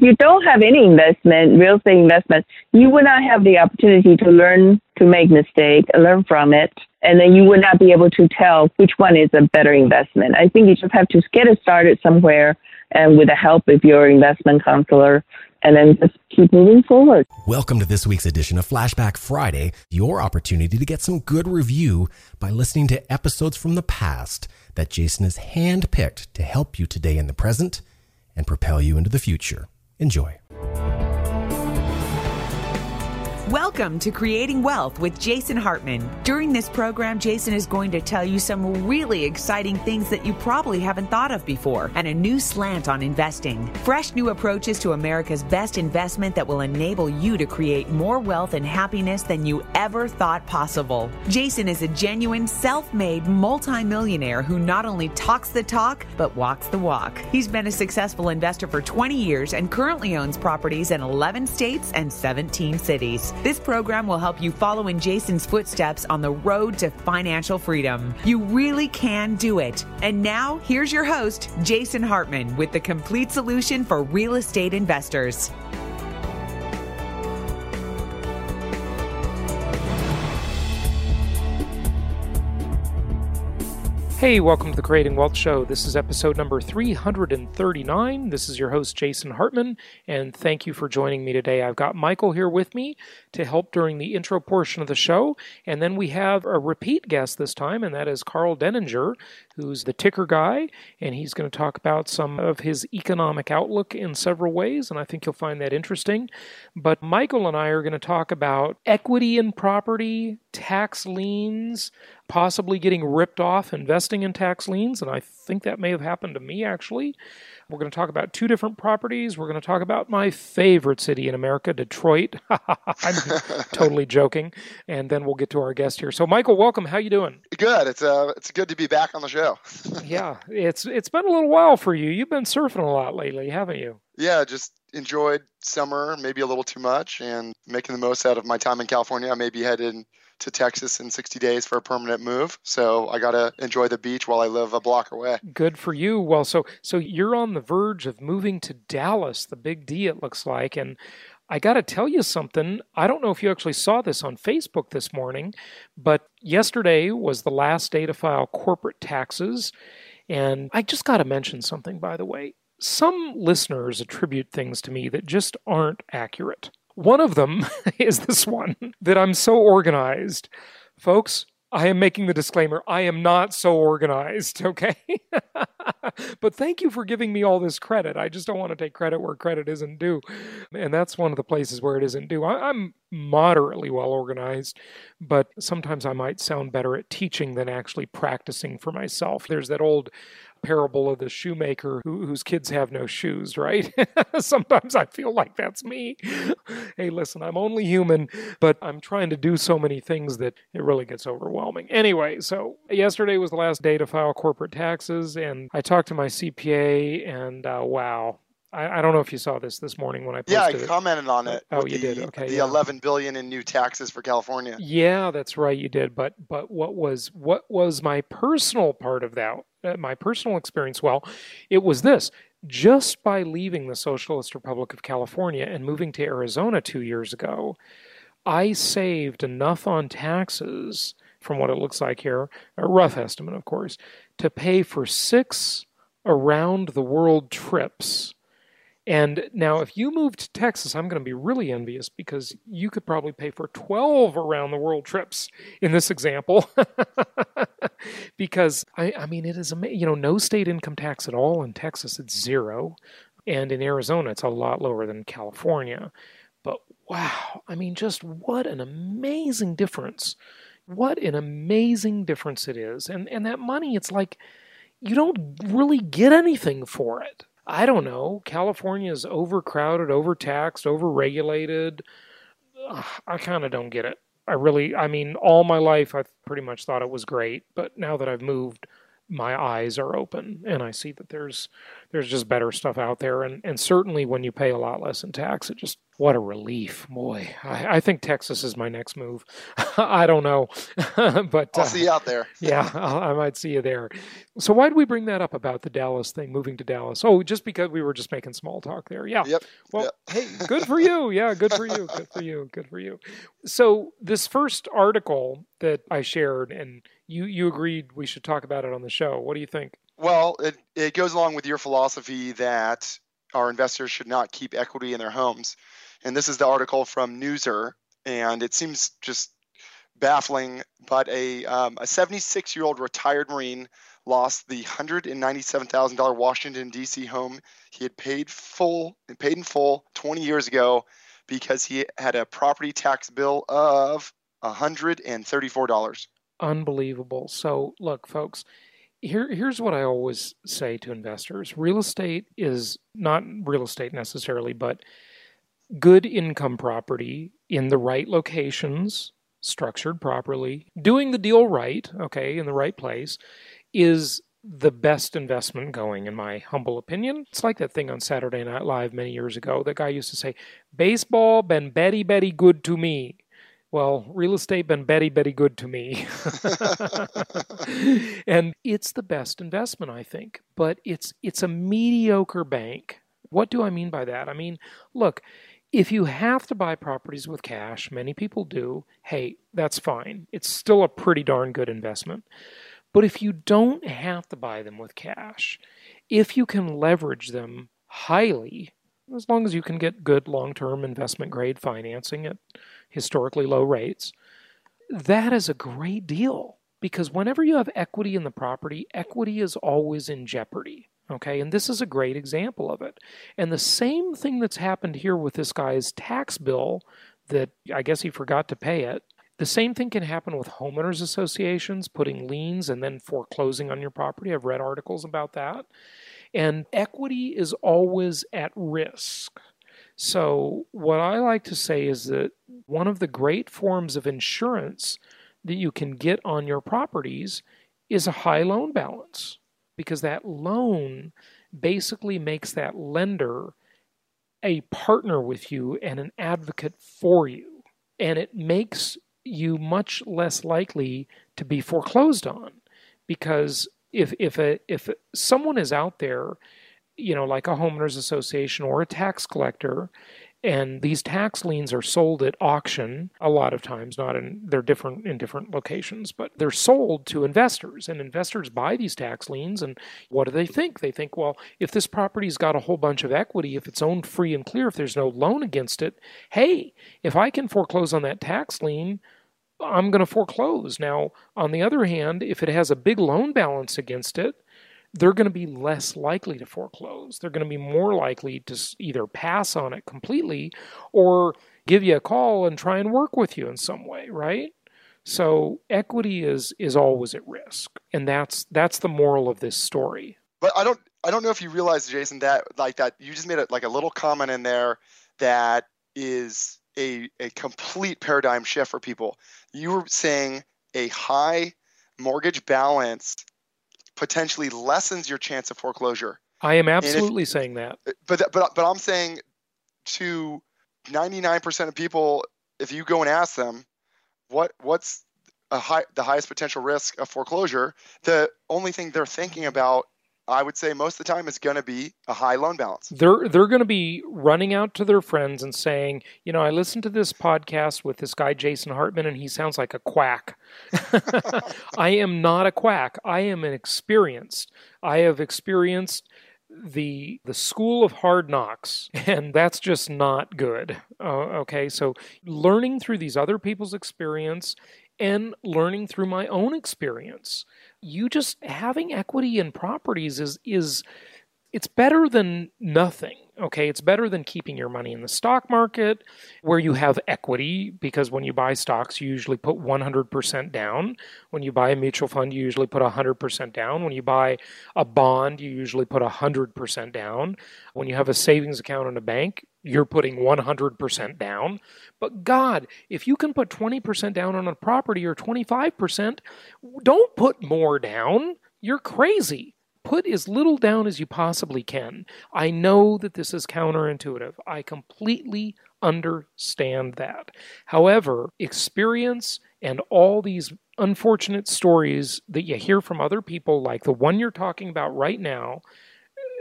If you don't have any investment, real estate investment, you would not have the opportunity to learn to make mistakes, learn from it, and then you would not be able to tell which one is a better investment. I think you just have to get it started somewhere and with the help of your investment counselor, and then just keep moving forward. Welcome to this week's edition of Flashback Friday, your opportunity to get some good review by listening to episodes from the past that Jason has handpicked to help you today in the present and propel you into the future. Enjoy. Welcome to Creating Wealth with Jason Hartman. During this program, Jason is going to tell you some really exciting things that you probably haven't thought of before and a new slant on investing. Fresh new approaches to America's best investment that will enable you to create more wealth and happiness than you ever thought possible. Jason is a genuine, self-made multimillionaire who not only talks the talk, but walks the walk. He's been a successful investor for 20 years and currently owns properties in 11 states and 17 cities. This program will help you follow in Jason's footsteps on the road to financial freedom. You really can do it. And now, here's your host, Jason Hartman, with the complete solution for real estate investors. Hey, welcome to the Creating Wealth Show. This is episode number 339. This is your host, Jason Hartman, and thank you for joining me today. I've got Michael here with me to help during the intro portion of the show, and then we have a repeat guest this time, and that is Carl Denninger, who's the ticker guy, and he's going to talk about some of his economic outlook in several ways, and I think you'll find that interesting. But Michael and I are going to talk about equity in property, tax liens, possibly getting ripped off investing in tax liens, and I think that may have happened to me, actually. We're going to talk about two different properties. We're going to talk about my favorite city in America, Detroit. I'm totally joking. And then we'll get to our guest here. So, Michael, welcome. How you doing? Good. It's good to be back on the show. Yeah. It's been a little while for you. You've been surfing a lot lately, haven't you? Yeah, just enjoyed summer, maybe a little too much, and making the most out of my time in California. I may be headed to Texas in 60 days for a permanent move. So I got to enjoy the beach while I live a block away. Good for you. Well, so you're on the verge of moving to Dallas, the big D it looks like. And I got to tell you something. I don't know if you actually saw this on Facebook this morning, but yesterday was the last day to file corporate taxes. And I just got to mention something, by the way. Some listeners attribute things to me that just aren't accurate. One of them is this one, that I'm so organized. Folks, I am making the disclaimer, I am not so organized, okay? But thank you for giving me all this credit. I just don't want to take credit where credit isn't due. And that's one of the places where it isn't due. I'm moderately well organized, but sometimes I might sound better at teaching than actually practicing for myself. There's that old parable of the shoemaker whose kids have no shoes, right? Sometimes I feel like that's me. Hey, listen, I'm only human, but I'm trying to do so many things that it really gets overwhelming. Anyway, so yesterday was the last day to file corporate taxes, and I talked to my CPA, and wow. I don't know if you saw this morning when I posted it. Yeah, I commented on it. Oh, you did? Okay. The $11 billion in new taxes for California. Yeah, that's right, you did. But what was my personal part of that? My personal experience? Well, it was this. Just by leaving the Socialist Republic of California and moving to Arizona 2 years ago, I saved enough on taxes, from what it looks like here, a rough estimate, of course, to pay for 6 around-the-world trips. And now if you move to Texas, I'm going to be really envious because you could probably pay for 12 around-the-world trips in this example. Because, I mean, it is amazing. You know, no state income tax at all in Texas. It's 0. And in Arizona, it's a lot lower than California. But wow, I mean, just what an amazing difference. What an amazing difference it is. And that money, it's like you don't really get anything for it. I don't know. California is overcrowded, overtaxed, overregulated. I kind of don't get it. I mean, all my life I pretty much thought it was great, but now that I've moved, my eyes are open and I see that there's just better stuff out there. And certainly when you pay a lot less in tax, it just What a relief, boy! I think Texas is my next move. I don't know, but I'll see you out there. Yeah, I might see you there. So why did we bring that up about the Dallas thing, moving to Dallas? Oh, just because we were just making small talk there. Yeah. Yep. Well, yep. Hey, good for you. Yeah, good for you. Good for you. Good for you. So this first article that I shared, and you agreed we should talk about it on the show. What do you think? Well, it goes along with your philosophy that our investors should not keep equity in their homes. And this is the article from Newser, and it seems just baffling, but a 76-year-old retired Marine lost the $197,000 Washington, D.C. home he had paid in full 20 years ago because he had a property tax bill of $134. Unbelievable. So look, folks, here's what I always say to investors. Real estate is not real estate necessarily, but good income property in the right locations, structured properly, doing the deal right, okay, in the right place, is the best investment going, in my humble opinion. It's like that thing on Saturday Night Live many years ago. That guy used to say, baseball been betty, betty good to me. Well, real estate been betty, betty good to me. And it's the best investment, I think. But it's a mediocre bank. What do I mean by that? I mean, look, if you have to buy properties with cash, many people do, hey, that's fine. It's still a pretty darn good investment. But if you don't have to buy them with cash, if you can leverage them highly, as long as you can get good long-term investment grade financing at historically low rates, that is a great deal. Because whenever you have equity in the property, equity is always in jeopardy. Okay, and this is a great example of it. And the same thing that's happened here with this guy's tax bill that I guess he forgot to pay it, the same thing can happen with homeowners associations putting liens and then foreclosing on your property. I've read articles about that. And equity is always at risk. So what I like to say is that one of the great forms of insurance that you can get on your properties is a high loan balance, because that loan basically makes that lender a partner with you and an advocate for you. And it makes you much less likely to be foreclosed on, because if someone is out there, you know, like a homeowners association or a tax collector, and these tax liens are sold at auction a lot of times, they're different in different locations, but they're sold to investors, and investors buy these tax liens, and what do they think? They think, well, if this property's got a whole bunch of equity, if it's owned free and clear, if there's no loan against it, hey, if I can foreclose on that tax lien, I'm going to foreclose. Now, on the other hand, if it has a big loan balance against it, they're going to be less likely to foreclose. They're going to be more likely to either pass on it completely or give you a call and try and work with you in some way, right? So equity is always at risk, and that's the moral of this story. But I don't know if you realize, Jason, that you just made a little comment in there that is a complete paradigm shift for people. You were saying a high mortgage balance potentially lessens your chance of foreclosure. I am absolutely saying that. But I'm saying to 99% of people, if you go and ask them, what's the highest potential risk of foreclosure, the only thing they're thinking about, I would say most of the time, is going to be a high loan balance. They're going to be running out to their friends and saying, you know, I listened to this podcast with this guy, Jason Hartman, and he sounds like a quack. I am not a quack. I am an experienced. I have experienced the school of hard knocks, and that's just not good. Okay, so learning through these other people's experience and learning through my own experience, you just having equity in properties is it's better than nothing. Okay, it's better than keeping your money in the stock market where you have equity, because when you buy stocks, you usually put 100% down. When you buy a mutual fund, you usually put 100% down. When you buy a bond, you usually put 100% down. When you have a savings account in a bank, you're putting 100% down. But God, if you can put 20% down on a property or 25%, don't put more down. You're crazy. put as little down as you possibly can. I know that this is counterintuitive. I completely understand that. However, experience and all these unfortunate stories that you hear from other people, like the one you're talking about right now,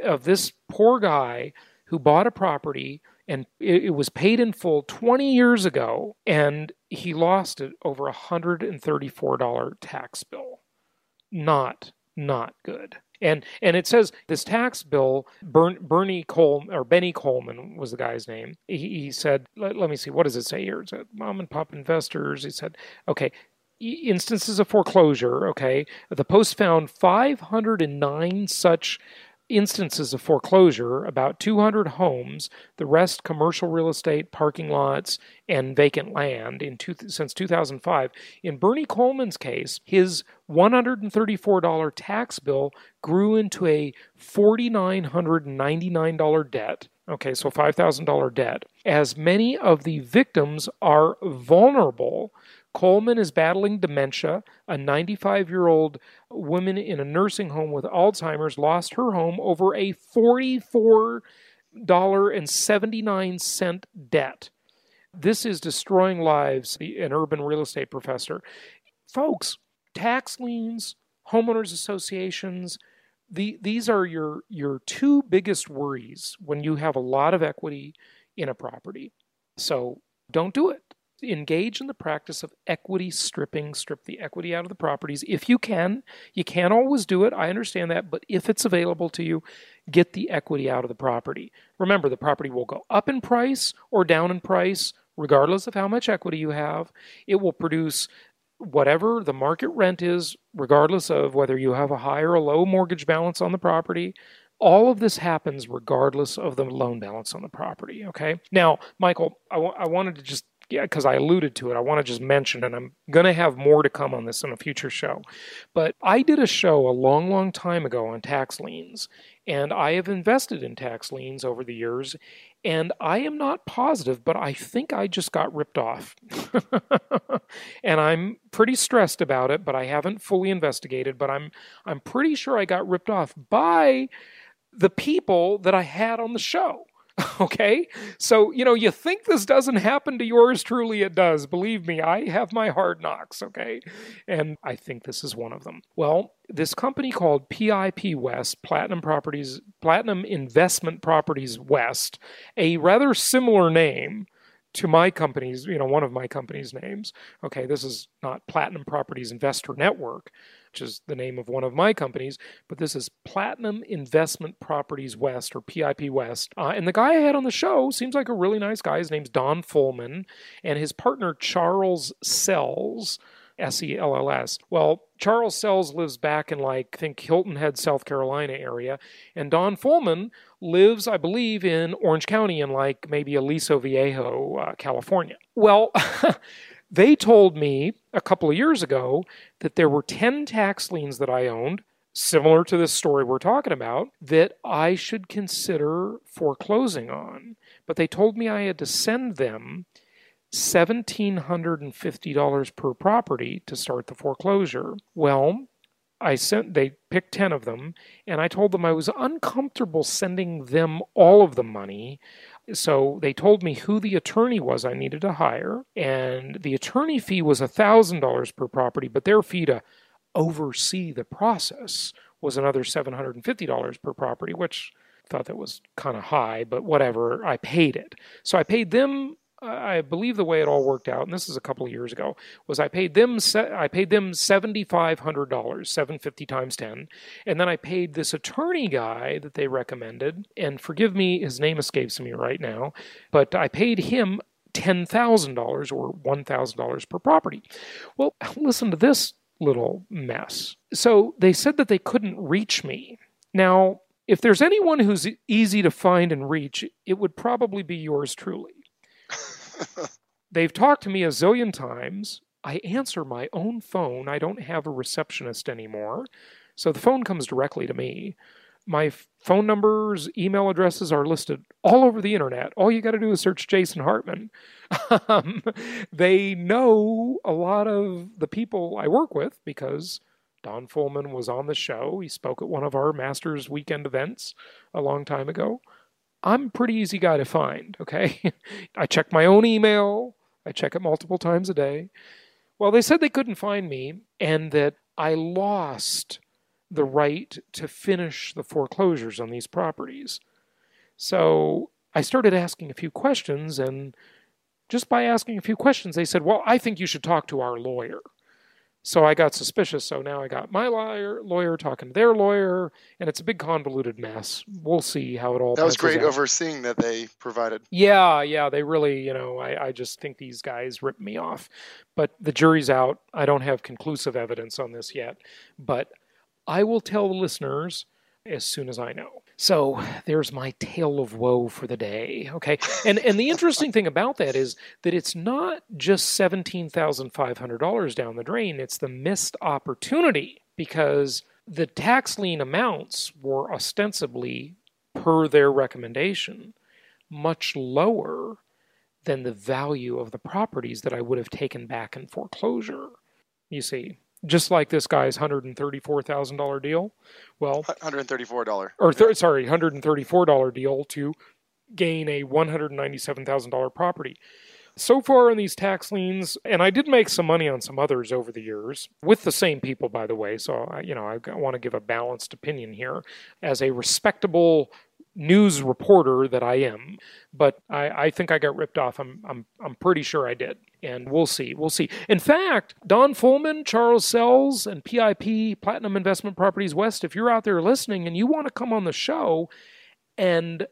of this poor guy who bought a property and it was paid in full 20 years ago, and he lost it over a $134 tax bill. Not good. And it says this tax bill, Benny Coleman was the guy's name. He said, let me see, what does it say here? It said mom and pop investors. He said, okay, instances of foreclosure, okay. The Post found 509 such instances of foreclosure, about 200 homes, the rest commercial real estate, parking lots, and vacant land since 2005. In Bernie Coleman's case, his $134 tax bill grew into a $4,999 debt. Okay, so $5,000 debt. As many of the victims are vulnerable, Coleman is battling dementia. A 95-year-old woman in a nursing home with Alzheimer's lost her home over a $44.79 debt. This is destroying lives, an urban real estate professor. Folks, tax liens, homeowners associations, these are your two biggest worries when you have a lot of equity in a property. So don't do it. Engage in the practice of equity stripping. Strip the equity out of the properties if you can. You can't always do it. I understand that. But if it's available to you, get the equity out of the property. Remember, the property will go up in price or down in price, regardless of how much equity you have. It will produce whatever the market rent is, regardless of whether you have a high or a low mortgage balance on the property. All of this happens regardless of the loan balance on the property, okay? Now, Michael, I wanted to just, because I alluded to it, I want to just mention, and I'm going to have more to come on this in a future show, but I did a show a long time ago on tax liens, and I have invested in tax liens over the years, and I am not positive, but I think I just got ripped off. And I'm pretty stressed about it, but I haven't fully investigated, but I'm pretty sure I got ripped off by the people that I had on the show. Okay? So, you think this doesn't happen to yours truly, it does. Believe me, I have my hard knocks, okay? And I think this is one of them. Well, this company called PIP West, Platinum Investment Properties West, a rather similar name to my company's, one of my company's names. Okay, this is not Platinum Properties Investor Network, which is the name of one of my companies, but this is Platinum Investment Properties West, or PIP West. And the guy I had on the show seems like a really nice guy. His name's Don Fullman, and his partner, Charles Sells, S-E-L-L-S. Well, Charles Sells lives back in, Hilton Head, South Carolina area, and Don Fullman lives, I believe, in Orange County in, maybe Aliso Viejo, California. Well, they told me a couple of years ago that there were 10 tax liens that I owned, similar to this story we're talking about, that I should consider foreclosing on. But they told me I had to send them $1,750 per property to start the foreclosure. Well, they picked 10 of them, and I told them I was uncomfortable sending them all of the money. So they told me who the attorney was I needed to hire, and the attorney fee was $1,000 per property, but their fee to oversee the process was another $750 per property, which I thought that was kind of high, but whatever, I paid it. So I paid them, I believe the way it all worked out, and this is a couple of years ago, was I paid them $7,500, 750 times 10, and then I paid this attorney guy that they recommended, and forgive me, his name escapes me right now, but I paid him $10,000 or $1,000 per property. Well, listen to this little mess. So they said that they couldn't reach me. Now, if there's anyone who's easy to find and reach, it would probably be yours truly. They've talked to me a zillion times. I answer my own phone. I don't have a receptionist anymore. So the phone comes directly to me. My phone numbers, email addresses are listed all over the internet. All you got to do is search Jason Hartman. They know a lot of the people I work with because Don Fullman was on the show. He spoke at one of our Masters weekend events a long time ago. I'm a pretty easy guy to find, okay? I check my own email. I check it multiple times a day. Well, they said they couldn't find me and that I lost the right to finish the foreclosures on these properties. So I started asking a few questions, and just by asking a few questions, they said, well, I think you should talk to our lawyer. So I got suspicious, so now I got my lawyer talking to their lawyer, and it's a big convoluted mess. We'll see how it all That was great out. Overseeing that they provided. Yeah, they really, I just think these guys ripped me off. But the jury's out. I don't have conclusive evidence on this yet, but I will tell the listeners as soon as I know. So there's my tale of woe for the day, okay? And the interesting thing about that is that it's not just $17,500 down the drain. It's the missed opportunity, because the tax lien amounts were ostensibly, per their recommendation, much lower than the value of the properties that I would have taken back in foreclosure, you see. Just like this guy's $134,000 deal. Well, $134. $134 deal to gain a $197,000 property. So far on these tax liens, and I did make some money on some others over the years, with the same people, by the way, so I want to give a balanced opinion here as a respectable news reporter that I am, but I think I got ripped off. I'm pretty sure I did, and we'll see. In fact, Don Fullman, Charles Sells, and PIP, Platinum Investment Properties West, if you're out there listening and you want to come on the show and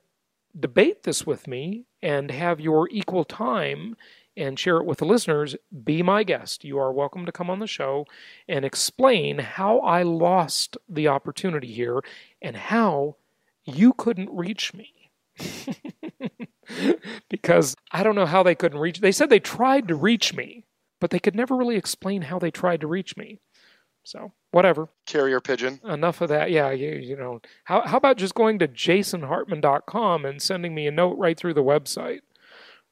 debate this with me and have your equal time and share it with the listeners, be my guest. You are welcome to come on the show and explain how I lost the opportunity here and how you couldn't reach me. Because I don't know how they couldn't reach. They said they tried to reach me, but they could never really explain how they tried to reach me. So whatever. Carrier pigeon. Enough of that. Yeah, you know. How about just going to JasonHartman.com and sending me a note right through the website?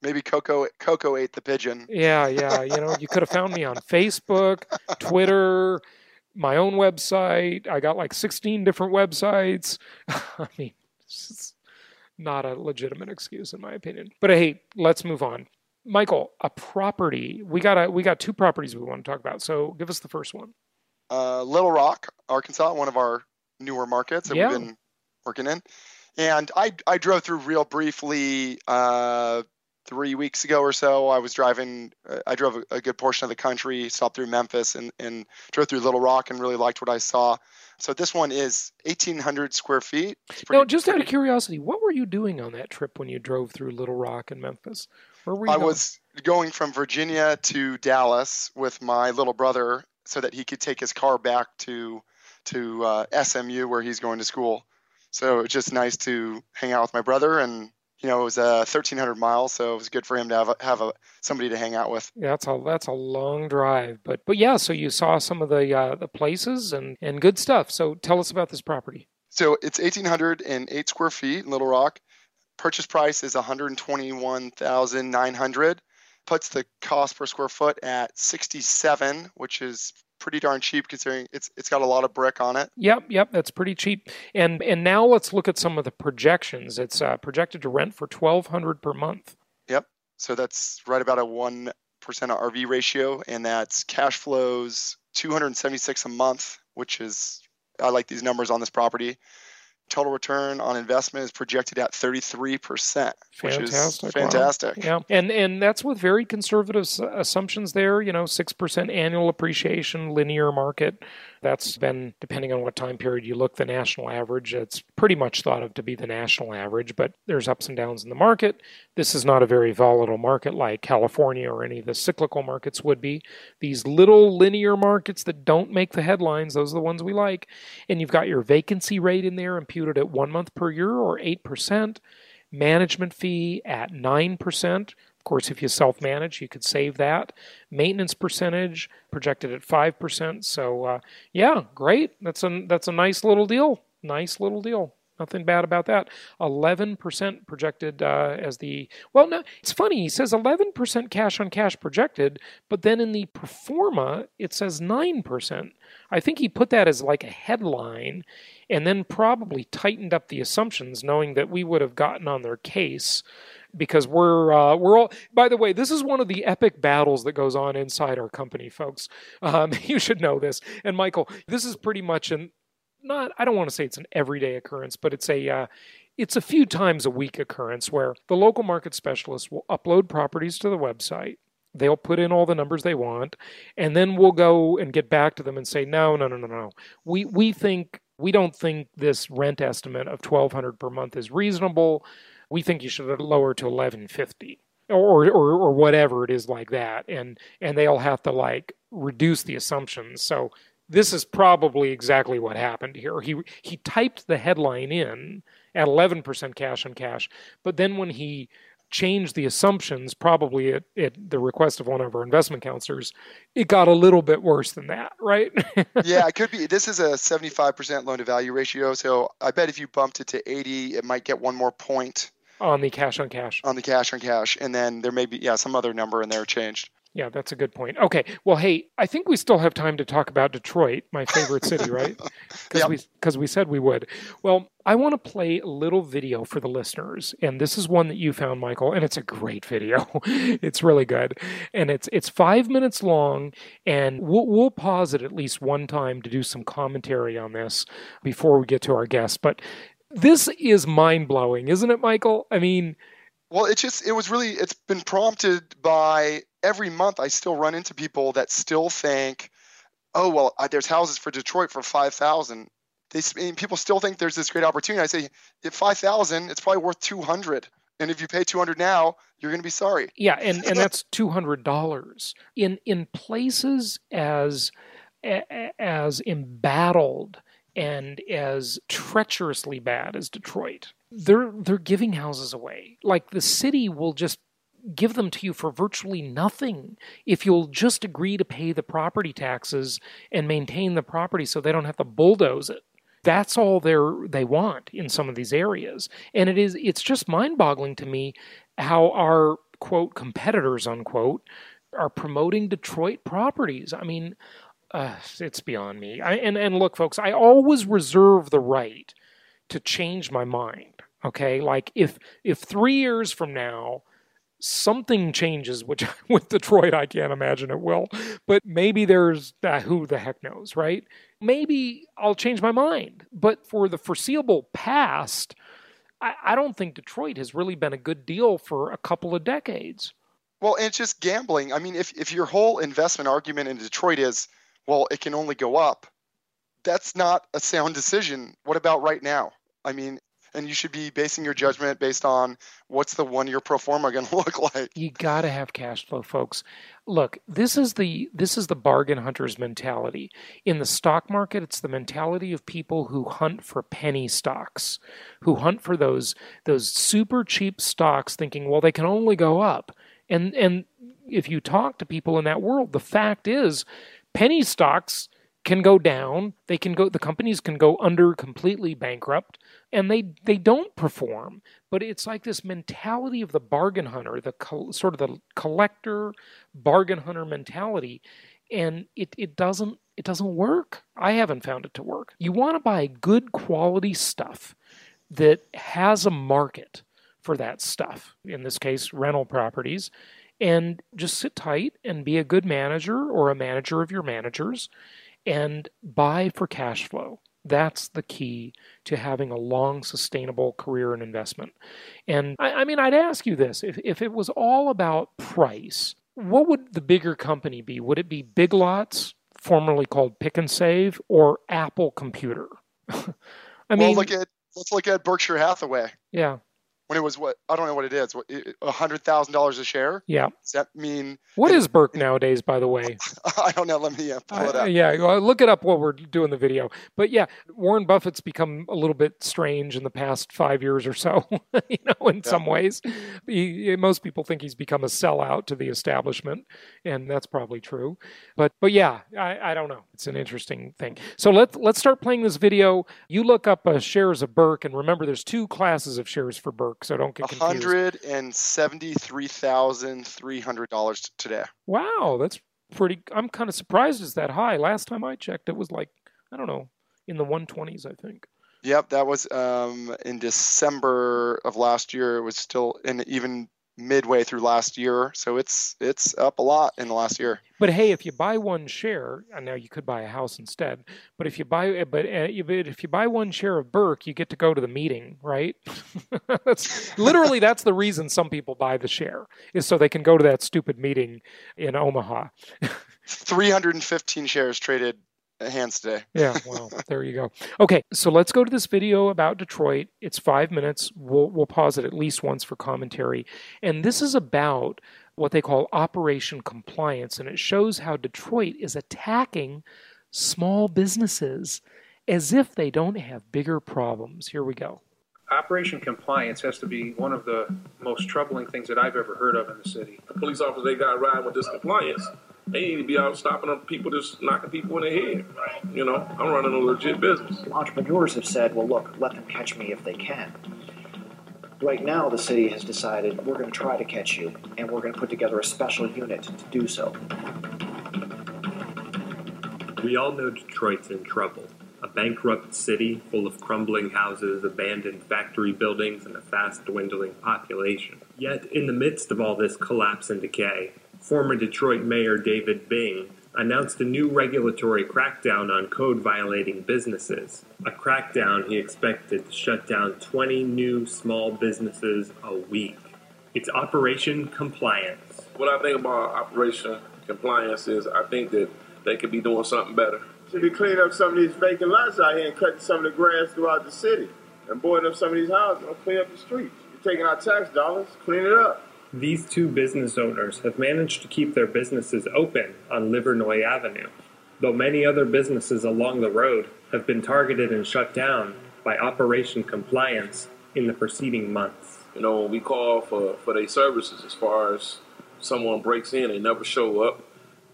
Maybe Coco ate the pigeon. Yeah. You could have found me on Facebook, Twitter, my own website. I got like 16 different websites. I mean, it's not a legitimate excuse in my opinion. But hey, let's move on. Michael, a property. We got two properties we want to talk about. So give us the first one. Little Rock, Arkansas, one of our newer markets that we've been working in. And I drove through real briefly 3 weeks ago or so. I drove a good portion of the country, stopped through Memphis and drove through Little Rock and really liked what I saw. So this one is 1,800 square feet. Now, just out of curiosity, what were you doing on that trip when you drove through Little Rock and Memphis? Where were you going? I was going from Virginia to Dallas with my little brother so that he could take his car back to SMU where he's going to school. So it's just nice to hang out with my brother, and it was 1,300 miles, so it was good for him to have somebody to hang out with. Yeah, that's a long drive, but yeah. So you saw some of the places and good stuff. So tell us about this property. So it's 1,808 square feet in Little Rock. Purchase price is $121,900. Puts the cost per square foot at $67, which is pretty darn cheap considering it's got a lot of brick on it. Yep, that's pretty cheap. And now let's look at some of the projections. It's projected to rent for $1,200 per month. Yep, so that's right about a 1% RV ratio, and that's cash flows $276 a month, which is, I like these numbers on this property. Total return on investment is projected at 33%, which is fantastic. Wow. Yeah, and that's with very conservative assumptions there. 6% annual appreciation, linear market. That's been, depending on what time period you look, the national average. It's pretty much thought of to be the national average, but there's ups and downs in the market. This is not a very volatile market like California or any of the cyclical markets would be. These little linear markets that don't make the headlines, those are the ones we like. And you've got your vacancy rate in there imputed at 1 month per year, or 8%. Management fee at 9%. Of course, if you self-manage, you could save that. Maintenance percentage projected at 5%. So, great. That's a nice little deal. Nothing bad about that. 11% projected as the... Well, no, it's funny. He says 11% cash on cash projected, but then in the pro forma, it says 9%. I think he put that as like a headline and then probably tightened up the assumptions, knowing that we would have gotten on their case because we're all... By the way, this is one of the epic battles that goes on inside our company, folks. You should know this. And Michael, this is pretty much an... Not, I don't want to say it's an everyday occurrence, but it's a few times a week occurrence where the local market specialist will upload properties to the website. They'll put in all the numbers they want, and then we'll go and get back to them and say, no. We don't think this rent estimate of $1,200 per month is reasonable. We think you should lower to $1,150 or whatever it is like that, and they'll have to like reduce the assumptions. So this is probably exactly what happened here. He typed the headline in at 11% cash on cash, but then when he changed the assumptions, probably at the request of one of our investment counselors, it got a little bit worse than that, right? Yeah, it could be. This is a 75% loan-to-value ratio, so I bet if you bumped it to 80, it might get one more point. On the cash on cash. On the cash on cash, and then there may be some other number in there changed. Yeah, that's a good point. Okay. Well, hey, I think we still have time to talk about Detroit, my favorite city, right? Because we said we would. Well, I want to play a little video for the listeners. And this is one that you found, Michael, and it's a great video. It's really good. And it's 5 minutes long, and we'll pause it at least one time to do some commentary on this before we get to our guest. But this is mind-blowing, isn't it, Michael? I mean... Well, it's been prompted by... Every month, I still run into people that still think, "Oh, well, there's houses for Detroit for $5,000." People still think there's this great opportunity. I say, at $5,000, it's probably worth $200, and if you pay $200 now, you're going to be sorry. Yeah, and that's $200 in places as embattled and as treacherously bad as Detroit. They're giving houses away. Like the city will just give them to you for virtually nothing if you'll just agree to pay the property taxes and maintain the property so they don't have to bulldoze it. That's all they want in some of these areas. And it's just mind-boggling to me how our, quote, competitors, unquote, are promoting Detroit properties. I mean, it's beyond me. And look, folks, I always reserve the right to change my mind, okay? Like if 3 years from now, something changes, which with Detroit, I can't imagine it will. But maybe there's, who the heck knows, right? Maybe I'll change my mind. But for the foreseeable past, I don't think Detroit has really been a good deal for a couple of decades. Well, and it's just gambling. I mean, if your whole investment argument in Detroit is, well, it can only go up, that's not a sound decision. What about right now? I mean... And you should be basing your judgment based on what's the one-year pro forma going to look like. You got to have cash flow, folks. Look, this is the bargain hunter's mentality. In the stock market, it's the mentality of people who hunt for penny stocks, who hunt for those super cheap stocks thinking, well, they can only go up. And if you talk to people in that world, the fact is penny stocks can go down, the companies can go under, completely bankrupt, and they don't perform. But it's like this mentality of the bargain hunter, the collector bargain hunter mentality, and it doesn't work. I haven't found it to work. You want to buy good quality stuff that has a market for that stuff, in this case, rental properties, and just sit tight and be a good manager or a manager of your managers, and buy for cash flow. That's the key to having a long, sustainable career in investment. And I mean, I'd ask you this. If it was all about price, what would the bigger company be? Would it be Big Lots, formerly called Pick and Save, or Apple Computer? I mean, let's look at Berkshire Hathaway. Yeah. when it was what, I don't know what it is, $100,000 a share. Yeah. Does that mean? What is Berk nowadays, by the way? I don't know. Let me pull it up. Yeah. Look it up while we're doing the video. But yeah, Warren Buffett's become a little bit strange in the past 5 years or so, you know, in some ways. Most people think he's become a sellout to the establishment, and that's probably true. But yeah, I don't know. It's an interesting thing. So let's start playing this video. You look up shares of Berk, and remember there's two classes of shares for Berk. So don't get confused. $173,300 today. Wow, that's pretty. I'm kind of surprised it's that high. Last time I checked, it was like, I don't know, in the 120s, I think. Yep, that was in December of last year. It was still in even midway through last year, so it's up a lot in the last year. But hey, if you buy one share, and now you could buy a house instead. But if you buy one share of Berk, you get to go to the meeting, right? that's the reason some people buy the share, is so they can go to that stupid meeting in Omaha. 315 shares traded hands today. Yeah, well, there you go. Okay, so let's go to this video about Detroit. It's 5 minutes. We'll pause it at least once for commentary. And this is about what they call Operation Compliance, and it shows how Detroit is attacking small businesses as if they don't have bigger problems. Here we go. Operation Compliance has to be one of the most troubling things that I've ever heard of in the city. The police officers, they got riding with this compliance. They need to be out stopping up people, just knocking people in the head. You know, I'm running a legit business. Entrepreneurs have said, well, look, let them catch me if they can. Right now, the city has decided we're going to try to catch you, and we're going to put together a special unit to do so. We all know Detroit's in trouble. A bankrupt city full of crumbling houses, abandoned factory buildings, and a fast-dwindling population. Yet, in the midst of all this collapse and decay, former Detroit Mayor David Bing announced a new regulatory crackdown on code-violating businesses, a crackdown he expected to shut down 20 new small businesses a week. It's Operation Compliance. What I think about Operation Compliance is I think that they could be doing something better. Should be cleaning up some of these vacant lots out here and cutting some of the grass throughout the city and boarding up some of these houses and clean up the streets. You're taking our tax dollars, clean it up. These two business owners have managed to keep their businesses open on Livernois Avenue, though many other businesses along the road have been targeted and shut down by Operation Compliance in the preceding months. You know, we call for their services as far as someone breaks in, they never show up,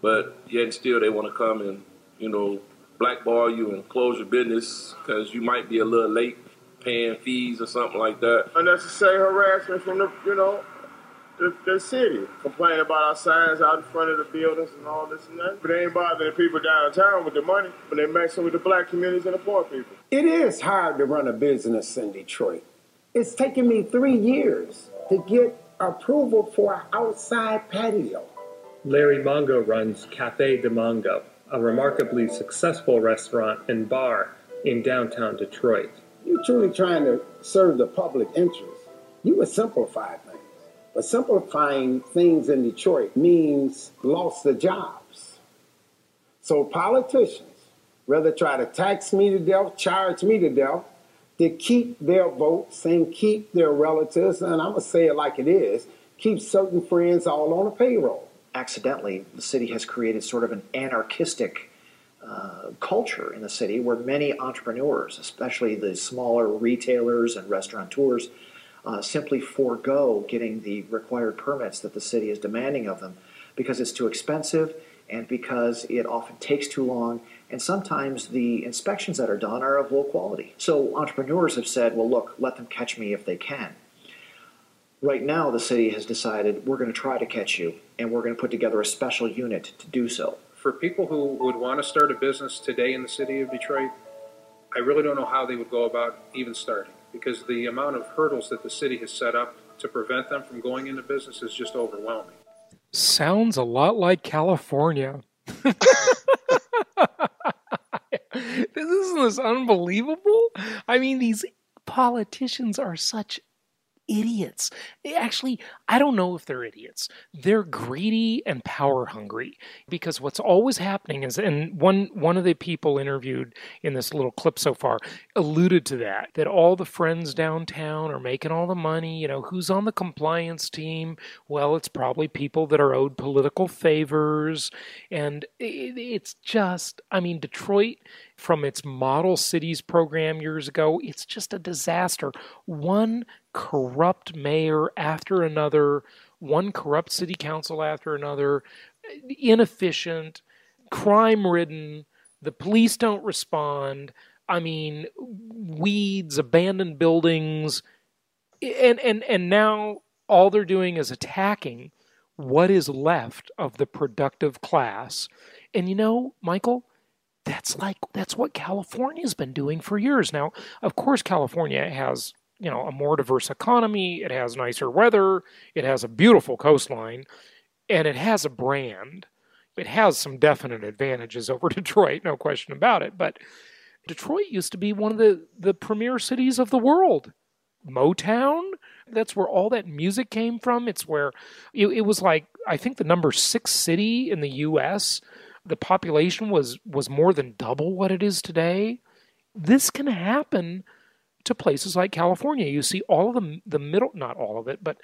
but yet still they want to come and, you know, blackball you and close your business because you might be a little late paying fees or something like that. Unnecessary harassment from the, you know, the city, complaining about our signs out in front of the buildings and all this and that. But they ain't bothering the people downtown with the money, but they're messing with the black communities and the poor people. It is hard to run a business in Detroit. It's taken me 3 years to get approval for an outside patio. Larry Mongo runs Cafe de Mongo, a remarkably successful restaurant and bar in downtown Detroit. You're truly trying to serve the public interest. You would simplify things. But simplifying things in Detroit means loss of jobs. So politicians rather try to tax me to death, charge me to death, to keep their votes and keep their relatives, and I'm going to say it like it is, keep certain friends all on a payroll. Accidentally, the city has created sort of an anarchistic culture in the city where many entrepreneurs, especially the smaller retailers and restaurateurs, simply forego getting the required permits that the city is demanding of them because it's too expensive and because it often takes too long, and sometimes the inspections that are done are of low quality. So entrepreneurs have said, well, look, let them catch me if they can. Right now, the city has decided we're going to try to catch you, and we're going to put together a special unit to do so. For people who would want to start a business today in the city of Detroit, I really don't know how they would go about even starting, because the amount of hurdles that the city has set up to prevent them from going into business is just overwhelming. Sounds a lot like California. Isn't this unbelievable? I mean, these politicians are such idiots. Actually, I don't know if they're idiots. They're greedy and power hungry, because what's always happening is, and one of the people interviewed in this little clip so far alluded to that, that all the friends downtown are making all the money. You know, who's on the compliance team? Well, it's probably people that are owed political favors. And it's just, I mean, Detroit, from its model cities program years ago, it's just a disaster. One corrupt mayor after another, one corrupt city council after another, inefficient, crime-ridden, the police don't respond, I mean, weeds, abandoned buildings, and now all they're doing is attacking what is left of the productive class. And you know, Michael, that's what California's been doing for years. Now, of course, California has, you know, a more diverse economy, it has nicer weather, it has a beautiful coastline, and it has a brand. It has some definite advantages over Detroit, no question about it. But Detroit used to be one of the premier cities of the world. Motown, that's where all that music came from. It's where it was like, I think, the number 6 city in the U.S. The population was more than double what it is today. This can happen to places like California. You see all of the middle, not all of it, but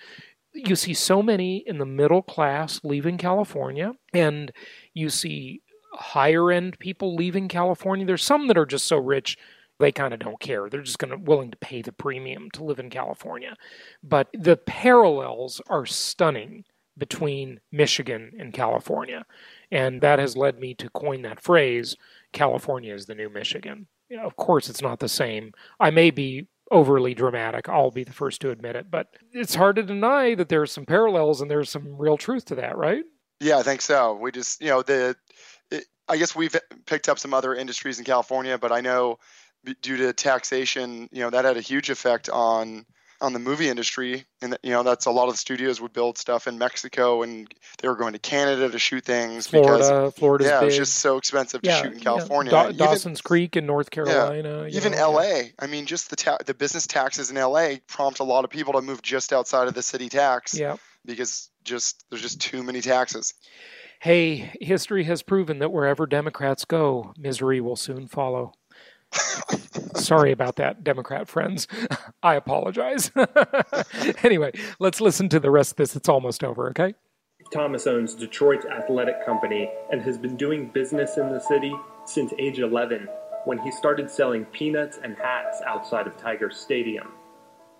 you see so many in the middle class leaving California, and you see higher end people leaving California. There's some that are just so rich, they kind of don't care. They're just willing to pay the premium to live in California. But the parallels are stunning between Michigan and California. And that has led me to coin that phrase, California is the new Michigan. Of course, it's not the same. I may be overly dramatic. I'll be the first to admit it. But it's hard to deny that there are some parallels and there's some real truth to that, right? Yeah, I think so. We just, you know, I guess we've picked up some other industries in California, but I know due to taxation, you know, that had a huge effect on the movie industry. And, you know, that's a lot of the studios would build stuff in Mexico and they were going to Canada to shoot things. Florida's big. It was just so expensive to shoot in California. Dawson's Creek in North Carolina. Yeah. Even L.A. I mean, just the business taxes in L.A. prompt a lot of people to move just outside of the city tax because there's just too many taxes. Hey, history has proven that wherever Democrats go, misery will soon follow. Sorry about that, Democrat friends. I apologize. Anyway, let's listen to the rest of this. It's almost over, okay? Thomas owns Detroit's athletic company and has been doing business in the city since age 11, when he started selling peanuts and hats outside of Tiger Stadium.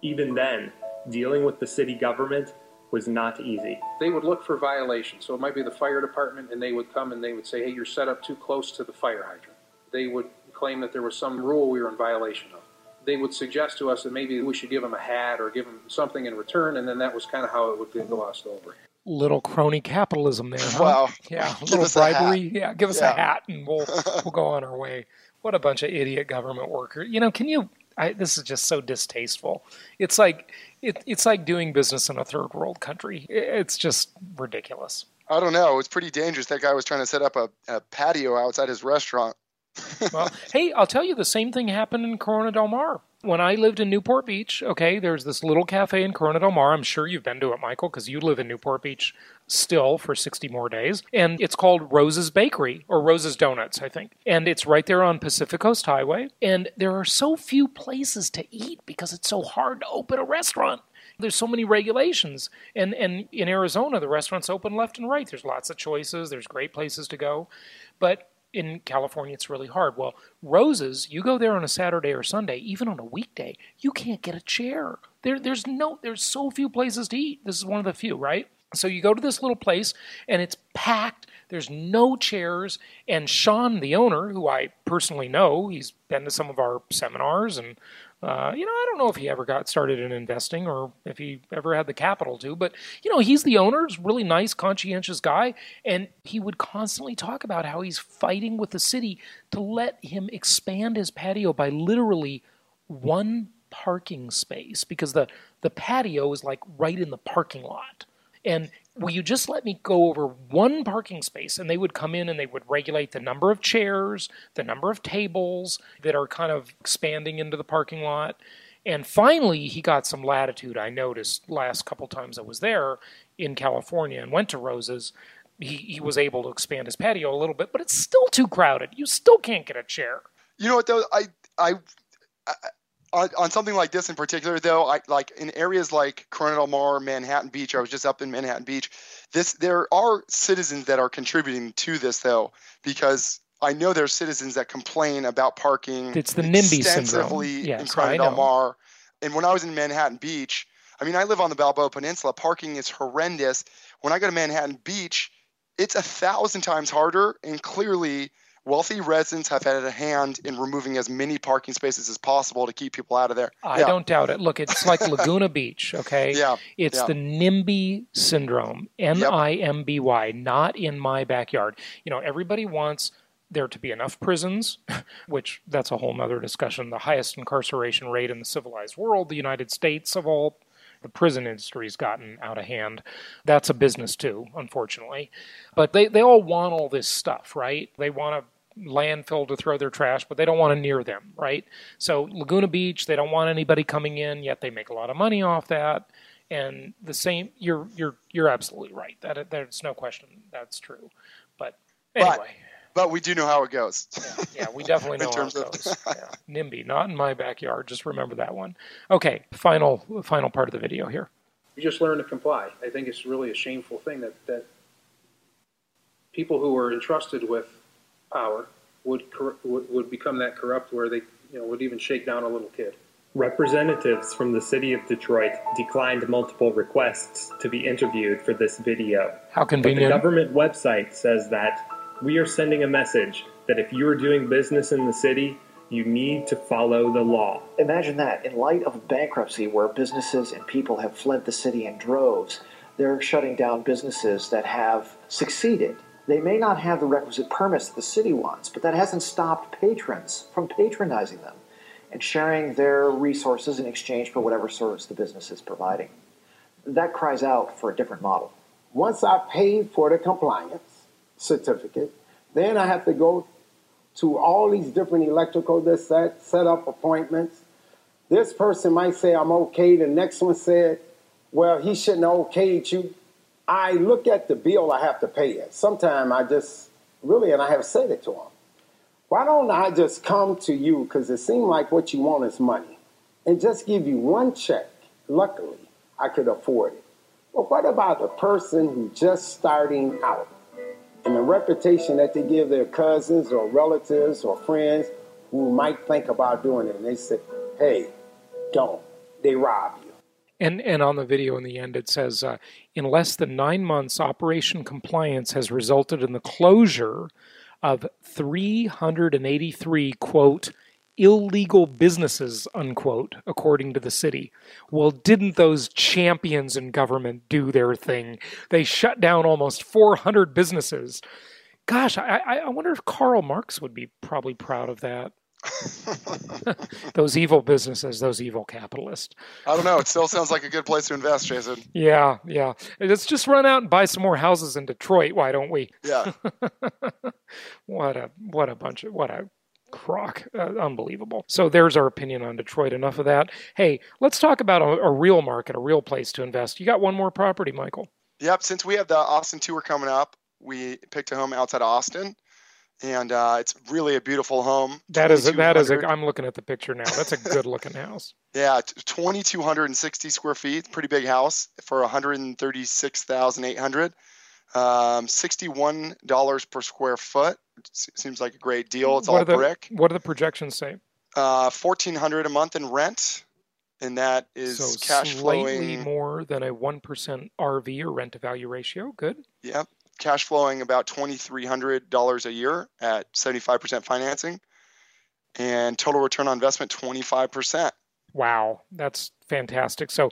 Even then, dealing with the city government was not easy. They would look for violations. So it might be the fire department, and they would come and they would say, hey, you're set up too close to the fire hydrant. They would claim that there was some rule we were in violation of. They would suggest to us that maybe we should give them a hat or give them something in return, and then that was kind of how it would get glossed over. Little crony capitalism there. Huh? Wow. Yeah, a little bribery. Yeah, give us a hat and we'll go on our way. What a bunch of idiot government workers. You know, this is just so distasteful. It's like it's like doing business in a third world country. It's just ridiculous. I don't know. It's pretty dangerous. That guy was trying to set up a patio outside his restaurant. Well, hey, I'll tell you, the same thing happened in Corona Del Mar. When I lived in Newport Beach, okay, there's this little cafe in Corona Del Mar. I'm sure you've been to it, Michael, because you live in Newport Beach still for 60 more days. And it's called Rose's Bakery, or Rose's Donuts, I think. And it's right there on Pacific Coast Highway. And there are so few places to eat because it's so hard to open a restaurant. There's so many regulations. And in Arizona, the restaurants open left and right. There's lots of choices. There's great places to go. But in California, it's really hard. Well, Rose's, you go there on a Saturday or Sunday, even on a weekday, you can't get a chair. There's so few places to eat. This is one of the few, right? So you go to this little place, and it's packed. There's no chairs. And Sean, the owner, who I personally know, he's been to some of our seminars, and you know, I don't know if he ever got started in investing or if he ever had the capital to, but, you know, he's the owner, really nice, conscientious guy, and he would constantly talk about how he's fighting with the city to let him expand his patio by literally one parking space, because the patio is like right in the parking lot. And will you just let me go over one parking space? And they would come in and they would regulate the number of chairs, the number of tables that are kind of expanding into the parking lot. And finally, he got some latitude. I noticed last couple times I was there in California and went to Rose's, he was able to expand his patio a little bit, but it's still too crowded. You still can't get a chair. You know what, though? On something like this in particular, though, like in areas like Corona Del Mar, Manhattan Beach, I was just up in Manhattan Beach. There are citizens that are contributing to this, though, because I know there's citizens that complain about parking it's the NIMBY extensively syndrome. Yes, in Corona Del Mar. And when I was in Manhattan Beach, I mean, I live on the Balboa Peninsula. Parking is horrendous. When I go to Manhattan Beach, it's 1,000 times harder, and clearly wealthy residents have had a hand in removing as many parking spaces as possible to keep people out of there. I don't doubt it. Look, it's like Laguna Beach, okay? Yeah. It's the NIMBY syndrome, N-I-M-B-Y, not in my backyard. You know, everybody wants there to be enough prisons, which that's a whole nother discussion, the highest incarceration rate in the civilized world, the United States of all. The prison industry's gotten out of hand. That's a business too, unfortunately. But they all want all this stuff, right? They want a landfill to throw their trash, but they don't want it near them, right? So Laguna Beach, they don't want anybody coming in, yet they make a lot of money off that. And the same, you're absolutely right. There's no question that's true. But anyway. But we do know how it goes. Yeah, we definitely know how it goes. Yeah. NIMBY, not in my backyard. Just remember that one. Okay, final part of the video here. You just learn to comply. I think it's really a shameful thing that people who are entrusted with power would become that corrupt where they would even shake down a little kid. Representatives from the city of Detroit declined multiple requests to be interviewed for this video. How convenient. But the government website says that we are sending a message that if you are doing business in the city, you need to follow the law. Imagine that. In light of bankruptcy where businesses and people have fled the city in droves, they're shutting down businesses that have succeeded. They may not have the requisite permits that the city wants, but that hasn't stopped patrons from patronizing them and sharing their resources in exchange for whatever service the business is providing. That cries out for a different model. Once I've paid for the compliance certificate, then I have to go to all these different electrical set up appointments. This person might say I'm okay, the next one said, well, he shouldn't have okayed you. I look at the bill I have to pay it. Sometimes I just really, and I have said it to him, why don't I just come to you, because it seemed like what you want is money, and just give you one check. Luckily, I could afford it. But what about the person who just starting out? And the reputation that they give their cousins or relatives or friends who might think about doing it. And they say, hey, don't. They rob you. And on the video in the end, it says, in less than 9 months, Operation Compliance has resulted in the closure of 383, quote, illegal businesses, unquote, according to the city. Well, didn't those champions in government do their thing? They shut down almost 400 businesses. Gosh, I wonder if Karl Marx would be probably proud of that. Those evil businesses, those evil capitalists. I don't know. It still sounds like a good place to invest, Jason. Yeah. Let's just run out and buy some more houses in Detroit. Why don't we? Yeah. What a crock. Unbelievable. So there's our opinion on Detroit. Enough of that. Hey, let's talk about a real market, a real place to invest. You got one more property, Michael. Yep. Since we have the Austin tour coming up, we picked a home outside of Austin, and it's really a beautiful home. That is, I'm looking at the picture now. That's a good looking house. Yeah. 2,260 square feet, pretty big house for $136,800. $61 per square foot. Seems like a great deal. It's all brick. What do the projections say? $1,400 a month in rent, and that is so cash flowing. Slightly more than a 1% RV or rent-to-value ratio. Good. Yep. Cash flowing about $2,300 a year at 75% financing, and total return on investment 25%. Wow, that's fantastic. So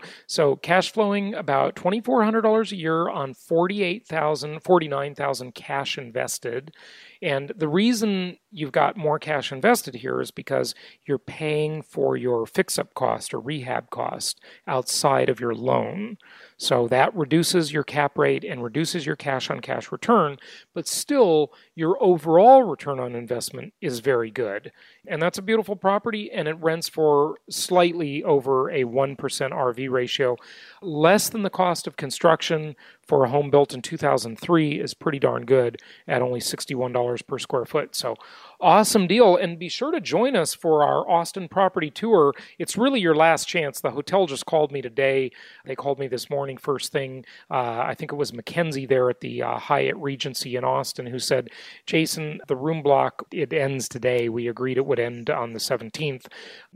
cash flowing about $2,400 a year on $49,000 cash invested. And the reason you've got more cash invested here is because you're paying for your fix-up cost or rehab cost outside of your loan. So that reduces your cap rate and reduces your cash on cash return, but still your overall return on investment is very good. And that's a beautiful property, and it rents for slightly over a 1% RV ratio. Less than the cost of construction for a home built in 2003 is pretty darn good at only $61 per square foot. So awesome deal. And be sure to join us for our Austin property tour. It's really your last chance. The hotel just called me today. They called me this morning first thing. I think it was Mackenzie there at the Hyatt Regency in Austin who said, Jason, the room block, it ends today. We agreed it would end on the 17th,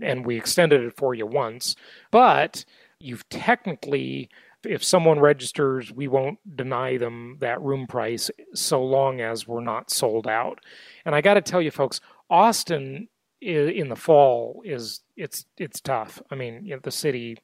and we extended it for you once. But you've technically, if someone registers, we won't deny them that room price so long as we're not sold out. And I got to tell you, folks, Austin in the fall it's tough. I mean, you know, the city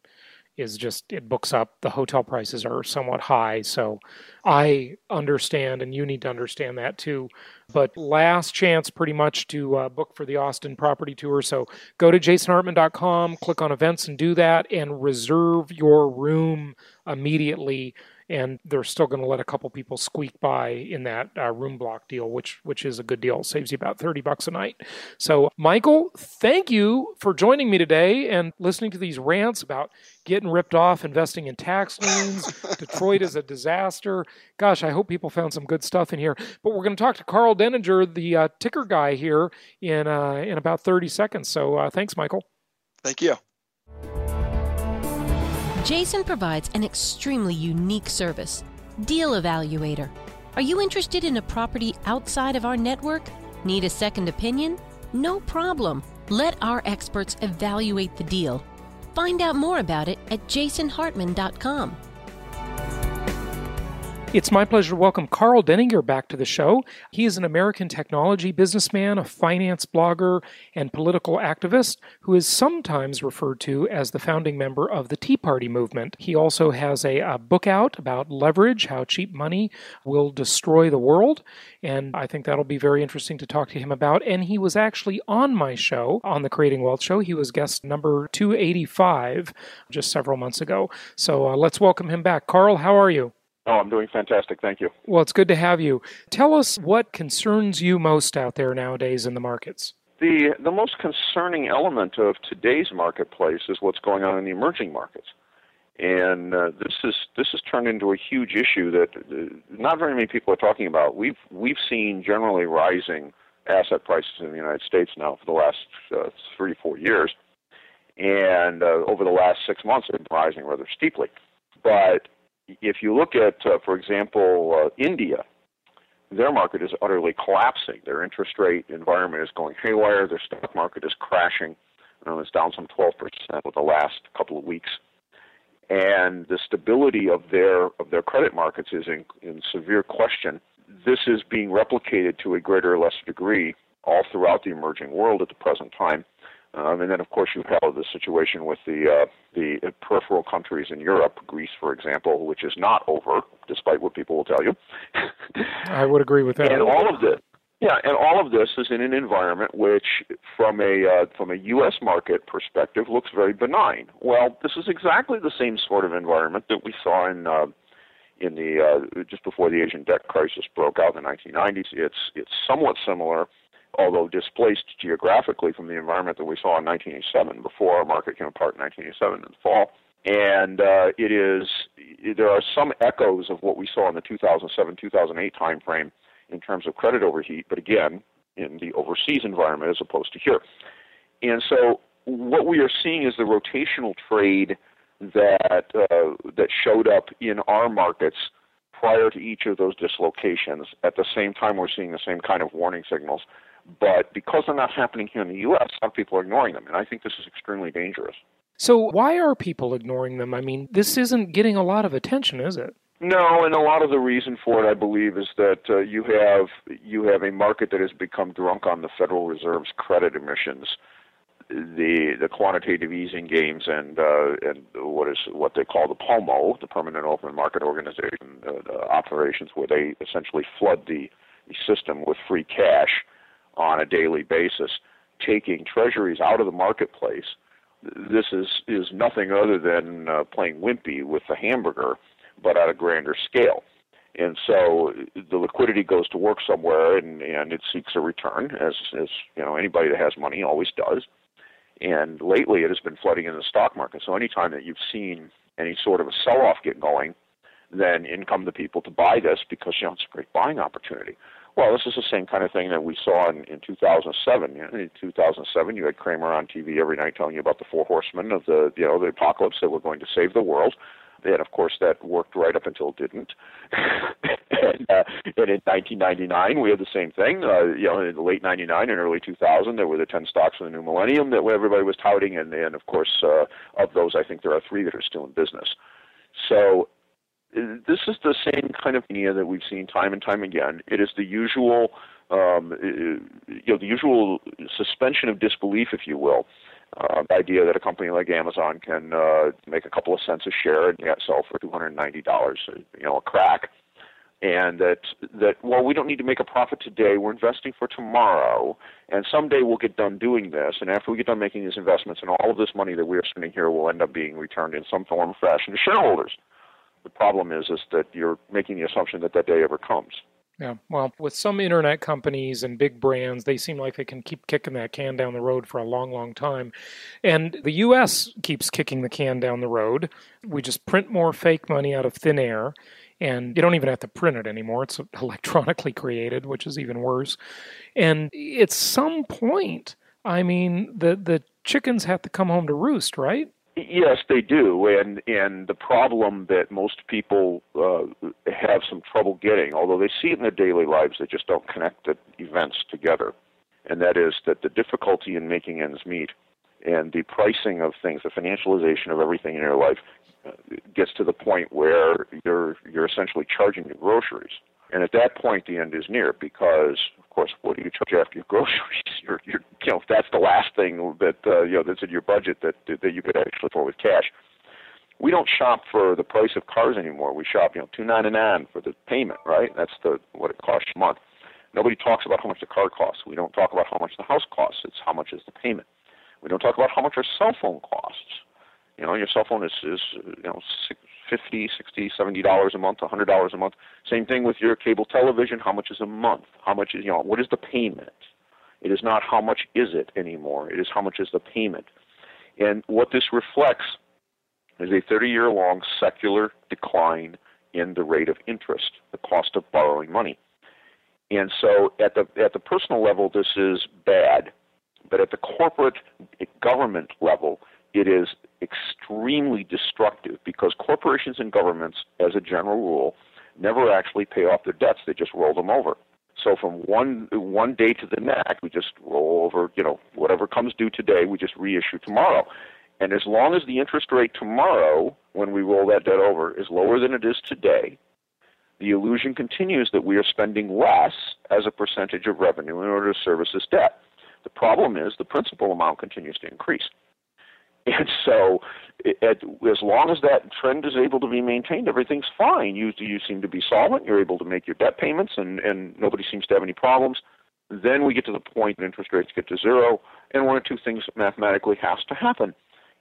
is just, it books up. The hotel prices are somewhat high. So I understand, and you need to understand that too. But last chance pretty much to book for the Austin property tour. So go to JasonHartman.com, click on events and do that, and reserve your room immediately. And they're still going to let a couple people squeak by in that room block deal, which is a good deal. Saves you about $30 a night. So, Michael, thank you for joining me today and listening to these rants about getting ripped off, investing in tax liens. Detroit is a disaster. Gosh, I hope people found some good stuff in here. But we're going to talk to Carl Denninger, the ticker guy here, in about 30 seconds. So thanks, Michael. Thank you. Jason provides an extremely unique service, Deal Evaluator. Are you interested in a property outside of our network? Need a second opinion? No problem. Let our experts evaluate the deal. Find out more about it at JasonHartman.com. It's my pleasure to welcome Carl Denninger back to the show. He is an American technology businessman, a finance blogger, and political activist who is sometimes referred to as the founding member of the Tea Party movement. He also has a book out about leverage, how cheap money will destroy the world. And I think that'll be very interesting to talk to him about. And he was actually on my show, on the Creating Wealth Show. He was guest number 285 just several months ago. So let's welcome him back. Carl, how are you? Oh, I'm doing fantastic. Thank you. Well, it's good to have you. Tell us what concerns you most out there nowadays in the markets. The most concerning element of today's marketplace is what's going on in the emerging markets. And this has turned into a huge issue that not very many people are talking about. We've seen generally rising asset prices in the United States now for the last 3 to 4 years. And over the last 6 months, they've been rising rather steeply. But if you look at, for example, India, their market is utterly collapsing. Their interest rate environment is going haywire. Their stock market is crashing. It's down some 12% over the last couple of weeks. And the stability of their credit markets is in severe question. This is being replicated to a greater or lesser degree all throughout the emerging world at the present time. And then, of course, you have the situation with the peripheral countries in Europe, Greece, for example, which is not over, despite what people will tell you. I would agree with that. And all of this is in an environment which, from a U.S. market perspective, looks very benign. Well, this is exactly the same sort of environment that we saw in the just before the Asian debt crisis broke out in the 1990s. It's somewhat similar, although displaced geographically from the environment that we saw in 1987, before our market came apart in 1987 in the fall. And there are some echoes of what we saw in the 2007-2008 timeframe in terms of credit overheat, but again, in the overseas environment as opposed to here. And so what we are seeing is the rotational trade that showed up in our markets prior to each of those dislocations. At the same time, we're seeing the same kind of warning signals. But because they're not happening here in the U.S., some people are ignoring them. And I think this is extremely dangerous. So why are people ignoring them? I mean, this isn't getting a lot of attention, is it? No, and a lot of the reason for it, I believe, is that you have a market that has become drunk on the Federal Reserve's credit emissions, the quantitative easing games, and what they call the POMO, the Permanent Open Market Organization operations, where they essentially flood the system with free cash on a daily basis, taking treasuries out of the marketplace. this is nothing other than playing Wimpy with the hamburger, but at a grander scale. And so the liquidity goes to work somewhere, and it seeks a return, as you know, anybody that has money always does. And lately it has been flooding in the stock market. So anytime that you've seen any sort of a sell-off get going, then in come the people to buy this because, you know, it's a great buying opportunity. Well, this is the same kind of thing that we saw in 2007. In 2007, you had Kramer on TV every night telling you about the four horsemen of the apocalypse that were going to save the world. And, of course, that worked right up until it didn't. And in 1999, we had the same thing. In late 99 and early 2000, there were the 10 stocks of the new millennium that everybody was touting. And of course, of those, I think there are 3 that are still in business. So this is the same kind of idea that we've seen time and time again. It is the usual, suspension of disbelief, if you will. The idea that a company like Amazon can make a couple of cents a share and sell for $290, a crack, and that we don't need to make a profit today. We're investing for tomorrow, and someday we'll get done doing this. And after we get done making these investments, and all of this money that we are spending here will end up being returned in some form or fashion to shareholders. The problem is that you're making the assumption that day ever comes. Yeah, well, with some internet companies and big brands, they seem like they can keep kicking that can down the road for a long, long time. And the U.S. keeps kicking the can down the road. We just print more fake money out of thin air, and you don't even have to print it anymore. It's electronically created, which is even worse. And at some point, I mean, the chickens have to come home to roost, right? Yes, they do, and the problem that most people have some trouble getting, although they see it in their daily lives, they just don't connect the events together, and that is that the difficulty in making ends meet and the pricing of things, the financialization of everything in your life gets to the point where you're essentially charging your groceries. And at that point, the end is near because, of course, what do you charge after your groceries? That's the last thing that's in your budget that you could actually afford with cash. We don't shop for the price of cars anymore. We shop, $2.99 for the payment, right? That's what it costs a month. Nobody talks about how much the car costs. We don't talk about how much the house costs. It's how much is the payment. We don't talk about how much our cell phone costs. Your cell phone is $50, $60, $70 a month, $100 a month. Same thing with your cable television. How much is a month? How much is, what is the payment? It is not how much is it anymore. It is how much is the payment. And what this reflects is a 30-year-long secular decline in the rate of interest, the cost of borrowing money. And so at the personal level, this is bad. But at the corporate government level, it is extremely destructive because corporations and governments, as a general rule, never actually pay off their debts. They just roll them over. So from one day to the next, we just roll over, whatever comes due today, we just reissue tomorrow. And as long as the interest rate tomorrow, when we roll that debt over, is lower than it is today, the illusion continues that we are spending less as a percentage of revenue in order to service this debt. The problem is the principal amount continues to increase. And so as long as that trend is able to be maintained, everything's fine. You seem to be solvent. You're able to make your debt payments, and nobody seems to have any problems. Then we get to the point that interest rates get to zero, and one of two things mathematically has to happen.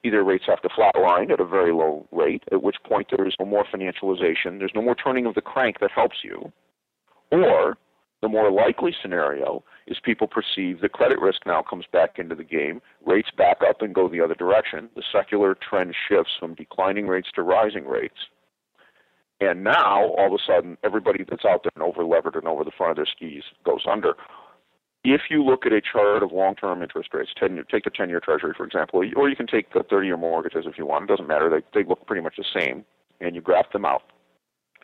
Either rates have to flatline at a very low rate, at which point there is no more financialization. There's no more turning of the crank that helps you. Or the more likely scenario is people perceive the credit risk now comes back into the game, rates back up and go the other direction. The secular trend shifts from declining rates to rising rates. And now, all of a sudden, everybody that's out there and over-levered and over the front of their skis goes under. If you look at a chart of long-term interest rates, take the 10-year treasury, for example, or you can take the 30-year mortgages if you want. It doesn't matter. They look pretty much the same, and you graph them out.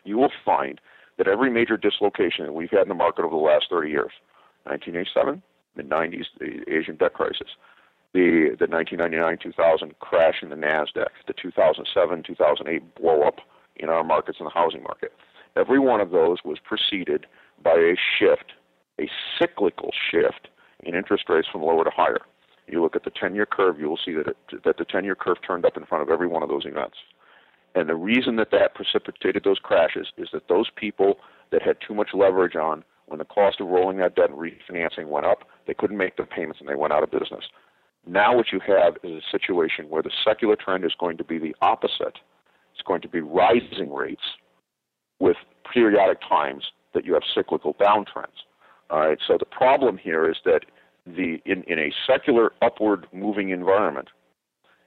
You will find that every major dislocation that we've had in the market over the last 30 years, 1987, mid-90s, the Asian debt crisis, the 1999-2000 crash in the NASDAQ, the 2007-2008 blow-up in our markets, in the housing market, every one of those was preceded by a shift, a cyclical shift in interest rates from lower to higher. You look at the 10-year curve, you will see that the 10-year curve turned up in front of every one of those events. And the reason that precipitated those crashes is that those people that had too much leverage on, when the cost of rolling that debt and refinancing went up, they couldn't make the payments and they went out of business. Now what you have is a situation where the secular trend is going to be the opposite. It's going to be rising rates with periodic times that you have cyclical downtrends. All right, so the problem here is that in a secular upward moving environment,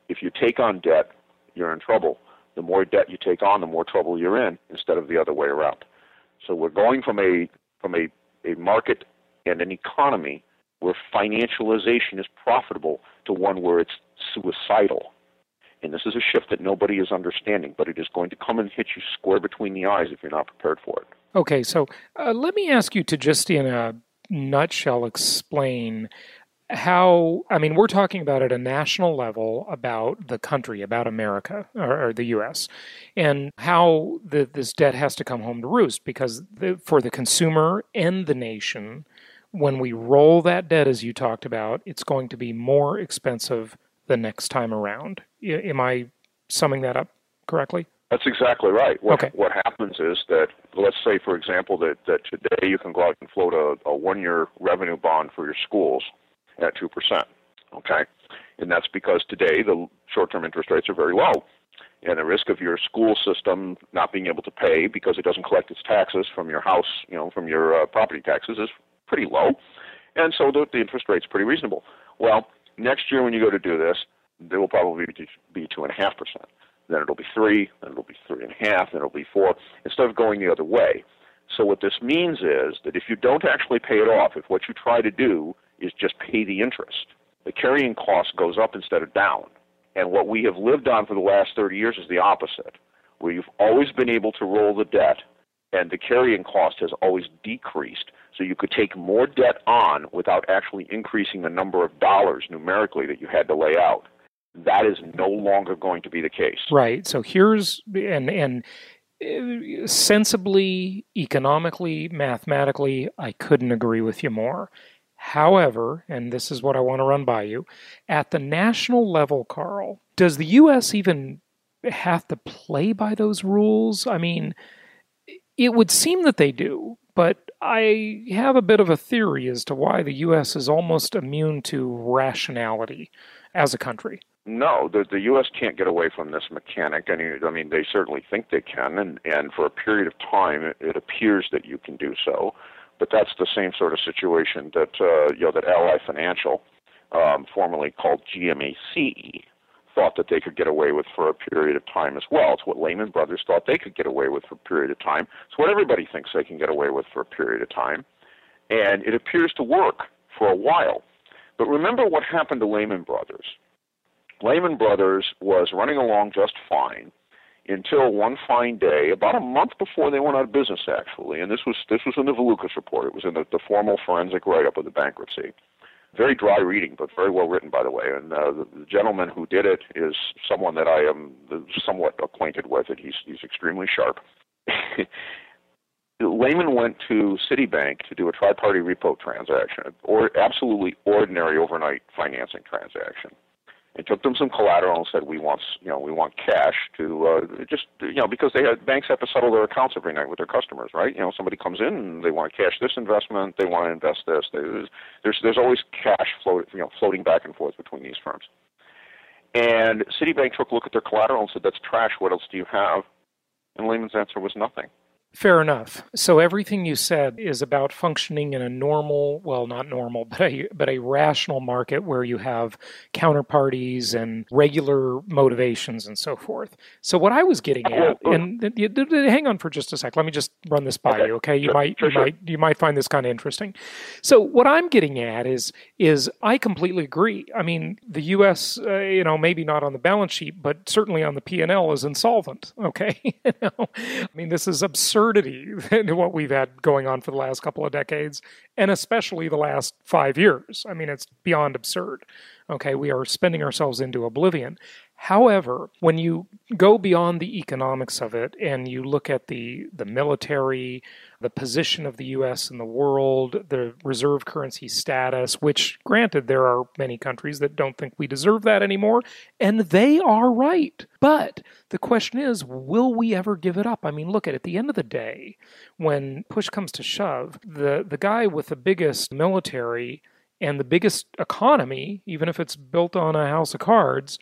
if you take on debt, you're in trouble. The more debt you take on, the more trouble you're in, instead of the other way around. So we're going from a market and an economy where financialization is profitable to one where it's suicidal. And this is a shift that nobody is understanding, but it is going to come and hit you square between the eyes if you're not prepared for it. Okay, so let me ask you to just in a nutshell explain how, I mean, we're talking about at a national level about the country, about America or the U.S., and how this debt has to come home to roost, because for the consumer and the nation, when we roll that debt, as you talked about, it's going to be more expensive the next time around. Am I summing that up correctly? That's exactly right. What happens is that, let's say, for example, that today you can go out and float a one-year revenue bond for your schools at 2%, okay? And that's because today the short-term interest rates are very low, and the risk of your school system not being able to pay because it doesn't collect its taxes from your house, from your property taxes is pretty low, and so the interest rate's pretty reasonable. Well, next year when you go to do this, they will probably be 2.5%. Then it'll be 3, then it'll be 3.5, then it'll be 4, instead of going the other way. So what this means is that if you don't actually pay it off, if what you try to do is just pay the interest, the carrying cost goes up instead of down. And what we have lived on for the last 30 years is the opposite, where you've always been able to roll the debt, and the carrying cost has always decreased. So you could take more debt on without actually increasing the number of dollars numerically that you had to lay out. That is no longer going to be the case. Right. So here's, and sensibly, economically, mathematically, I couldn't agree with you more. However, and this is what I want to run by you, at the national level, Carl, does the U.S. even have to play by those rules? I mean, it would seem that they do, but I have a bit of a theory as to why the U.S. is almost immune to rationality as a country. No, the U.S. can't get away from this mechanic. I mean, they certainly think they can, and for a period of time, it appears that you can do so. But that's the same sort of situation that that Ally Financial, formerly called GMAC, thought that they could get away with for a period of time as well. It's what Lehman Brothers thought they could get away with for a period of time. It's what everybody thinks they can get away with for a period of time. And it appears to work for a while. But remember what happened to Lehman Brothers. Lehman Brothers was running along just fine until one fine day, about a month before they went out of business, actually, and this was in the Valukas report. It was in the formal forensic write-up of the bankruptcy. Very dry reading, but very well written, by the way. And the gentleman who did it is someone that I am somewhat acquainted with, and he's extremely sharp. Lehman went to Citibank to do a tri-party repo transaction, or absolutely ordinary overnight financing transaction. It took them some collateral and said, "We want cash to because banks have to settle their accounts every night with their customers, right? Somebody comes in and they want to cash this investment, they want to invest this. There's always cash floating back and forth between these firms. And Citibank took a look at their collateral and said, "That's trash. What else do you have?" And Lehman's answer was nothing. Fair enough. So everything you said is about functioning in a normal, well, not normal, but a rational market where you have counterparties and regular motivations and so forth. So what I was getting at, and hang on for just a sec, let me just run this by you, okay? You might find this kind of interesting. So what I'm getting at is I completely agree. I mean, the U.S., maybe not on the balance sheet, but certainly on the P&L is insolvent, okay? I mean, this is absurd. Than what we've had going on for the last couple of decades, and especially the last 5 years. I mean, it's beyond absurd. Okay, we are spending ourselves into oblivion. However, when you go beyond the economics of it and you look at the military, the position of the U.S. in the world, the reserve currency status, which, granted, there are many countries that don't think we deserve that anymore, and they are right. But the question is, will we ever give it up? I mean, look, at the end of the day, when push comes to shove, the guy with the biggest military And the biggest economy, even if it's built on a house of cards,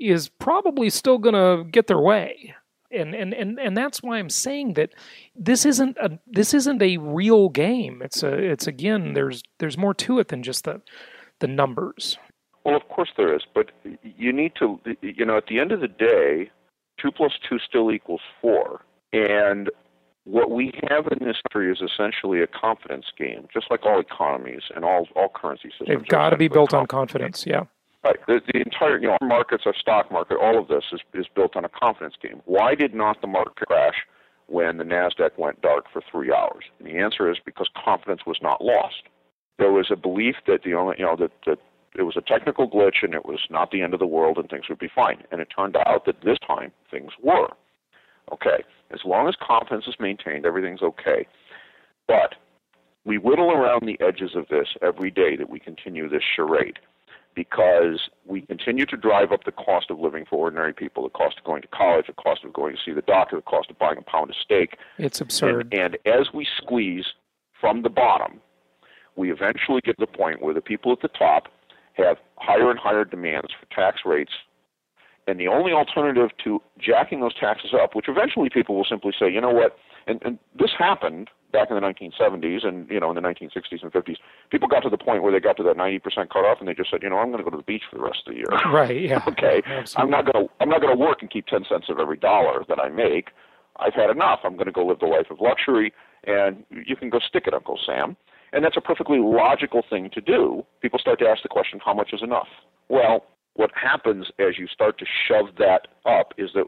is probably still going to get their way. And that's why I'm saying that this isn't a real game. It's again, there's more to it than just the numbers. Well, of course there is, but you need to, at the end of the day, 2 plus 2 still equals 4. And what we have in this country is essentially a confidence game, just like all economies and all currency systems. They've got to be built on confidence, yeah. Right. The entire our markets, our stock market, all of this is built on a confidence game. Why did not the market crash when the NASDAQ went dark for 3 hours? And the answer is because confidence was not lost. There was a belief that that it was a technical glitch and it was not the end of the world and things would be fine. And it turned out that this time things were. Okay, as long as confidence is maintained, everything's okay. But we whittle around the edges of this every day that we continue this charade, because we continue to drive up the cost of living for ordinary people, the cost of going to college, the cost of going to see the doctor, the cost of buying a pound of steak. It's absurd. And as we squeeze from the bottom, we eventually get to the point where the people at the top have higher and higher demands for tax rates. And the only alternative to jacking those taxes up, which eventually people will simply say, you know what, and this happened back in the 1970s and, in the 1960s and 50s, people got to the point where they got to that 90% cutoff and they just said, I'm going to go to the beach for the rest of the year. Right, yeah. Okay, absolutely. I'm not going to work and keep 10 cents of every dollar that I make. I've had enough. I'm going to go live the life of luxury, and you can go stick it, Uncle Sam. And that's a perfectly logical thing to do. People start to ask the question, how much is enough? Well, what happens as you start to shove that up is that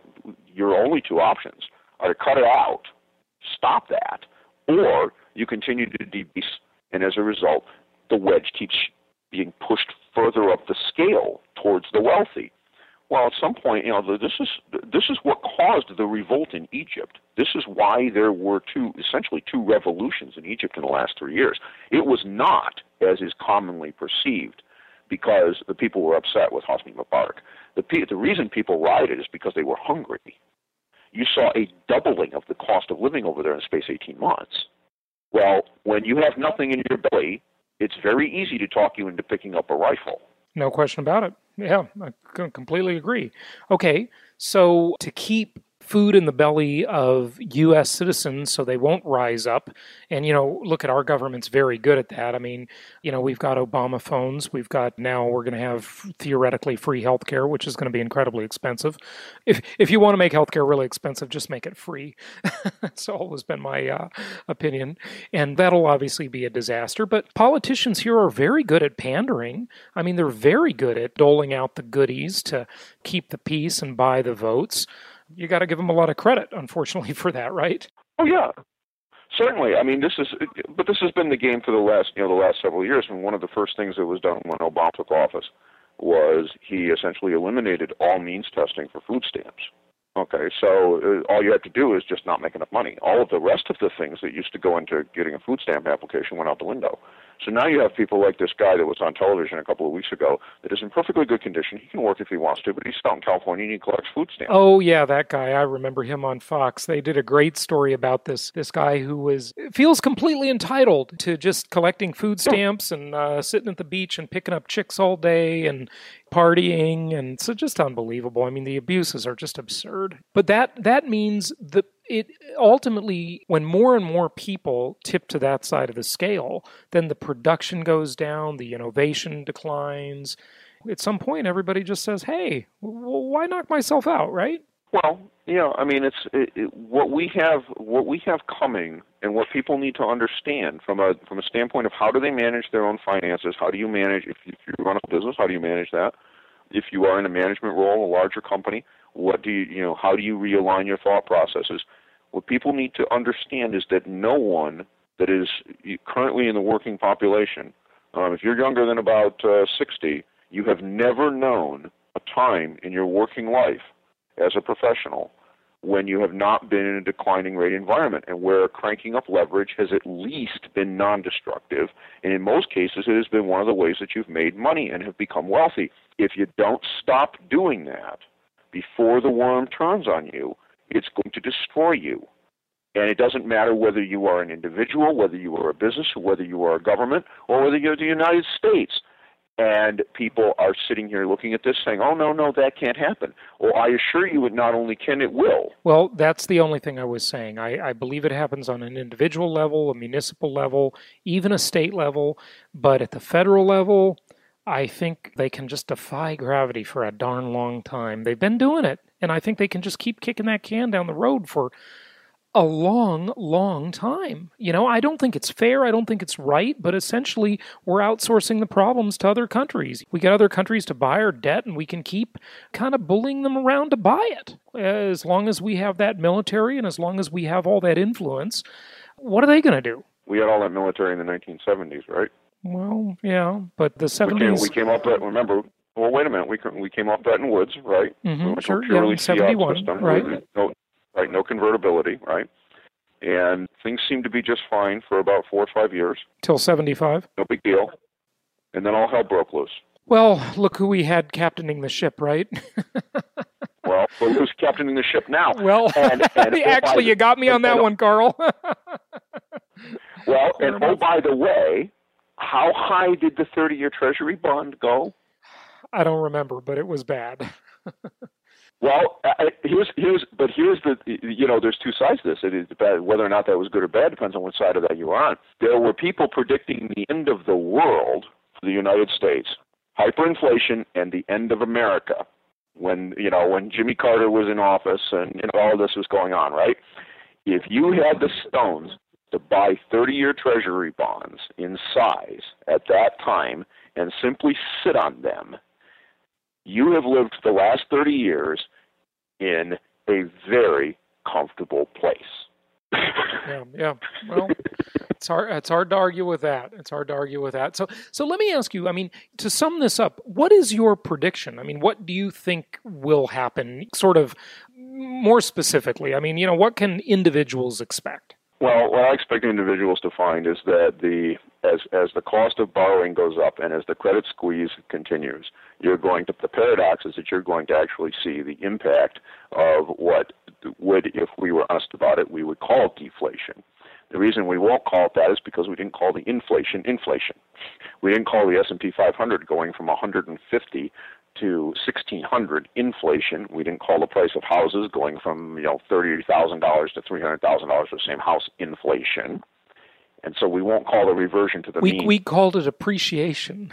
your only two options are to cut it out, stop that, or you continue to debase, and as a result, the wedge keeps being pushed further up the scale towards the wealthy. Well, at some point, this is what caused the revolt in Egypt. This is why there were essentially two revolutions in Egypt in the last 3 years. It was not, as is commonly perceived, because the people were upset with Hosni Mubarak. The reason people rioted is because they were hungry. You saw a doubling of the cost of living over there in the space 18 months. Well, when you have nothing in your belly, it's very easy to talk you into picking up a rifle. No question about it. Yeah, I completely agree. Okay, so to keep food in the belly of U.S. citizens so they won't rise up. And, look at our government's very good at that. I mean, we've got Obama phones. We've got now we're going to have theoretically free healthcare, which is going to be incredibly expensive. If you want to make healthcare really expensive, just make it free. That's always been my opinion. And that'll obviously be a disaster. But politicians here are very good at pandering. I mean, they're very good at doling out the goodies to keep the peace and buy the votes. You got to give them a lot of credit, unfortunately, for that, right? Oh yeah, certainly. I mean, this has been the game for the last several years. And one of the first things that was done when Obama took office was he essentially eliminated all means testing for food stamps. Okay, so all you have to do is just not make enough money. All of the rest of the things that used to go into getting a food stamp application went out the window. So now you have people like this guy that was on television a couple of weeks ago that is in perfectly good condition. He can work if he wants to, but he's out in California and he collects food stamps. Oh, yeah, that guy. I remember him on Fox. They did a great story about this guy who feels completely entitled to just collecting food stamps and sitting at the beach and picking up chicks all day and partying. And so just unbelievable. I mean, the abuses are just absurd. But that means that it ultimately, when more and more people tip to that side of the scale, then the production goes down, the innovation declines. At some point, everybody just says, hey, why knock myself out, right? Well, I mean, it's what we have coming and what people need to understand from a standpoint of how do they manage their own finances, how do you manage, if you run a business, how do you manage that? If you are in a management role, a larger company, how do you realign your thought processes? What people need to understand is that no one that is currently in the working population, if you're younger than about 60, you have never known a time in your working life as a professional when you have not been in a declining rate environment and where cranking up leverage has at least been non-destructive. And in most cases, it has been one of the ways that you've made money and have become wealthy. If you don't stop doing that before the worm turns on you, it's going to destroy you. And it doesn't matter whether you are an individual, whether you are a business, or whether you are a government, or whether you're the United States. And people are sitting here looking at this saying, oh, no, no, that can't happen. Well, I assure you it not only can, it will. Well, that's the only thing I was saying. I believe it happens on an individual level, a municipal level, even a state level. But at the federal level, I think they can just defy gravity for a darn long time. They've been doing it. And I think they can just keep kicking that can down the road for a long, long time. You know, I don't think it's fair. I don't think it's right. But essentially, we're outsourcing the problems to other countries. We get other countries to buy our debt, and we can keep kind of bullying them around to buy it. As long as we have that military and as long as we have all that influence, what are they going to do? We had all that military in the 1970s, right? Well, yeah, but the 70s... We came up with, remember... Well, wait a minute. We came off Bretton Woods, right? Mm-hmm, we sure. Yeah, 71, system, right? No convertibility, right? And things seemed to be just fine for about 4 or 5 years. Till 75. No big deal. And then all hell broke loose. Well, look who we had captaining the ship, right? Well, who's captaining the ship now? Well, and actually, you got me on that one, Carl. Well, and oh, by the way, how high did the 30-year Treasury bond go? I don't remember, but it was bad. Well, here's the, you know, there's two sides to this. It is bad. Whether or not that was good or bad depends on what side of that you're on. There were people predicting the end of the world for the United States, hyperinflation, and the end of America when Jimmy Carter was in office and all this was going on, right? If you had the stones to buy 30-year Treasury bonds in size at that time and simply sit on them, you have lived the last 30 years in a very comfortable place. Yeah. Well, it's hard to argue with that. So let me ask you, I mean, to sum this up, what is your prediction? I mean, what do you think will happen sort of more specifically? I mean, what can individuals expect? Well, what I expect individuals to find is that as the cost of borrowing goes up and as the credit squeeze continues, the paradox is that you're going to actually see the impact of what would, if we were honest about it, we would call deflation. The reason we won't call it that is because we didn't call the inflation. We didn't call the S&P 500 going from 150 to 1,600 inflation. We didn't call the price of houses going from $30,000 to $300,000 for the same house inflation. And so we won't call the reversion to the mean. We called it appreciation.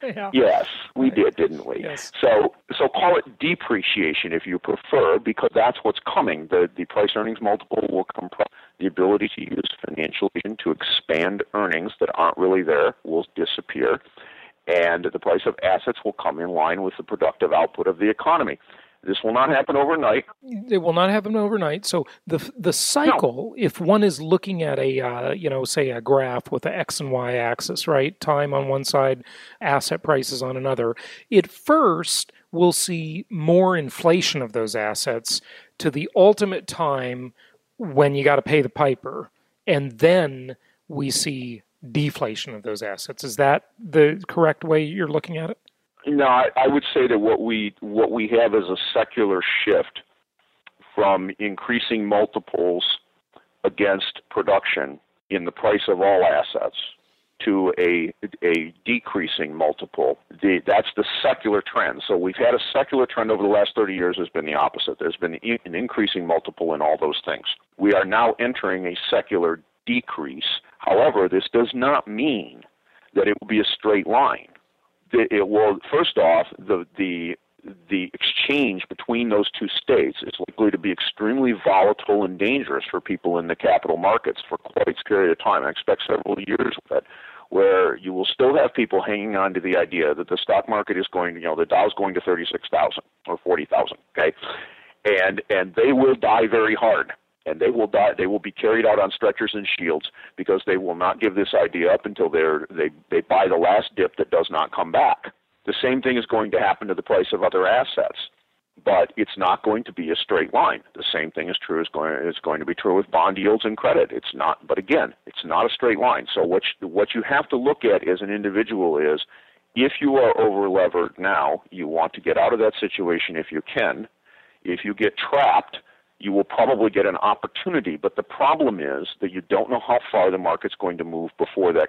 Yeah. Yes, we did, didn't we? Yes. So call it depreciation if you prefer, because that's what's coming. The price earnings multiple will compress. The ability to use financial agent to expand earnings that aren't really there will disappear. And the price of assets will come in line with the productive output of the economy. This will not happen overnight. It will not happen overnight. So the cycle, if one is looking at a, say a graph with the X and Y axis, right? Time on one side, asset prices on another. At first, we'll see more inflation of those assets to the ultimate time when you got to pay the piper. And then we see deflation of those assets. Is that the correct way you're looking at it? No, I would say that what we have is a secular shift from increasing multiples against production in the price of all assets to a decreasing multiple. That's the secular trend. So we've had a secular trend over the last 30 years has been the opposite. There's been an increasing multiple in all those things. We are now entering a secular decrease. However, this does not mean that it will be a straight line. It will, first off, the exchange between those two states is likely to be extremely volatile and dangerous for people in the capital markets for quite a period of time. I expect several years of it, where you will still have people hanging on to the idea that the stock market is going to, the Dow's going to 36,000 or 40,000, okay? And they will die very hard. And they will die. They will be carried out on stretchers and shields because they will not give this idea up until they buy the last dip that does not come back. The same thing is going to happen to the price of other assets, but it's not going to be a straight line. The same thing is true. It's going to be true with bond yields and credit. It's not. But again, it's not a straight line. So what you have to look at as an individual is, if you are over-levered now, you want to get out of that situation if you can. If you get trapped, you will probably get an opportunity. But the problem is that you don't know how far the market's going to move before that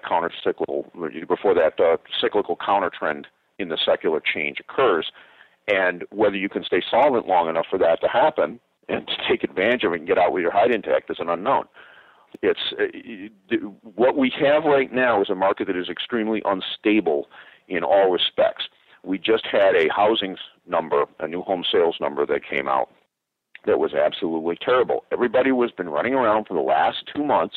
cyclical counter trend in the secular change occurs, and whether you can stay solvent long enough for that to happen and to take advantage of it and get out with your hide intact is an unknown. What we have right now is a market that is extremely unstable in all respects. We just had a housing number, a new home sales number that came out that was absolutely terrible. Everybody was been running around for the last 2 months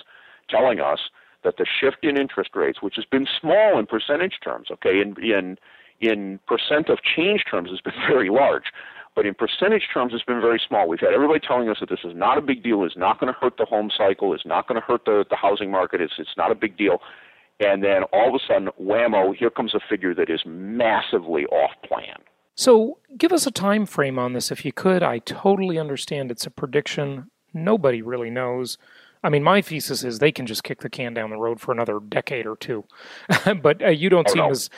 telling us that the shift in interest rates, which has been small in percentage terms, okay, in percent of change terms has been very large, but in percentage terms it's been very small. We've had everybody telling us that this is not a big deal, it's not going to hurt the home cycle, it's not going to hurt the housing market, it's not a big deal. And then all of a sudden, whammo, here comes a figure that is massively off plan. So give us a time frame on this if you could. I totally understand it's a prediction. Nobody really knows. I mean, my thesis is they can just kick the can down the road for another decade or two. But you don't seem as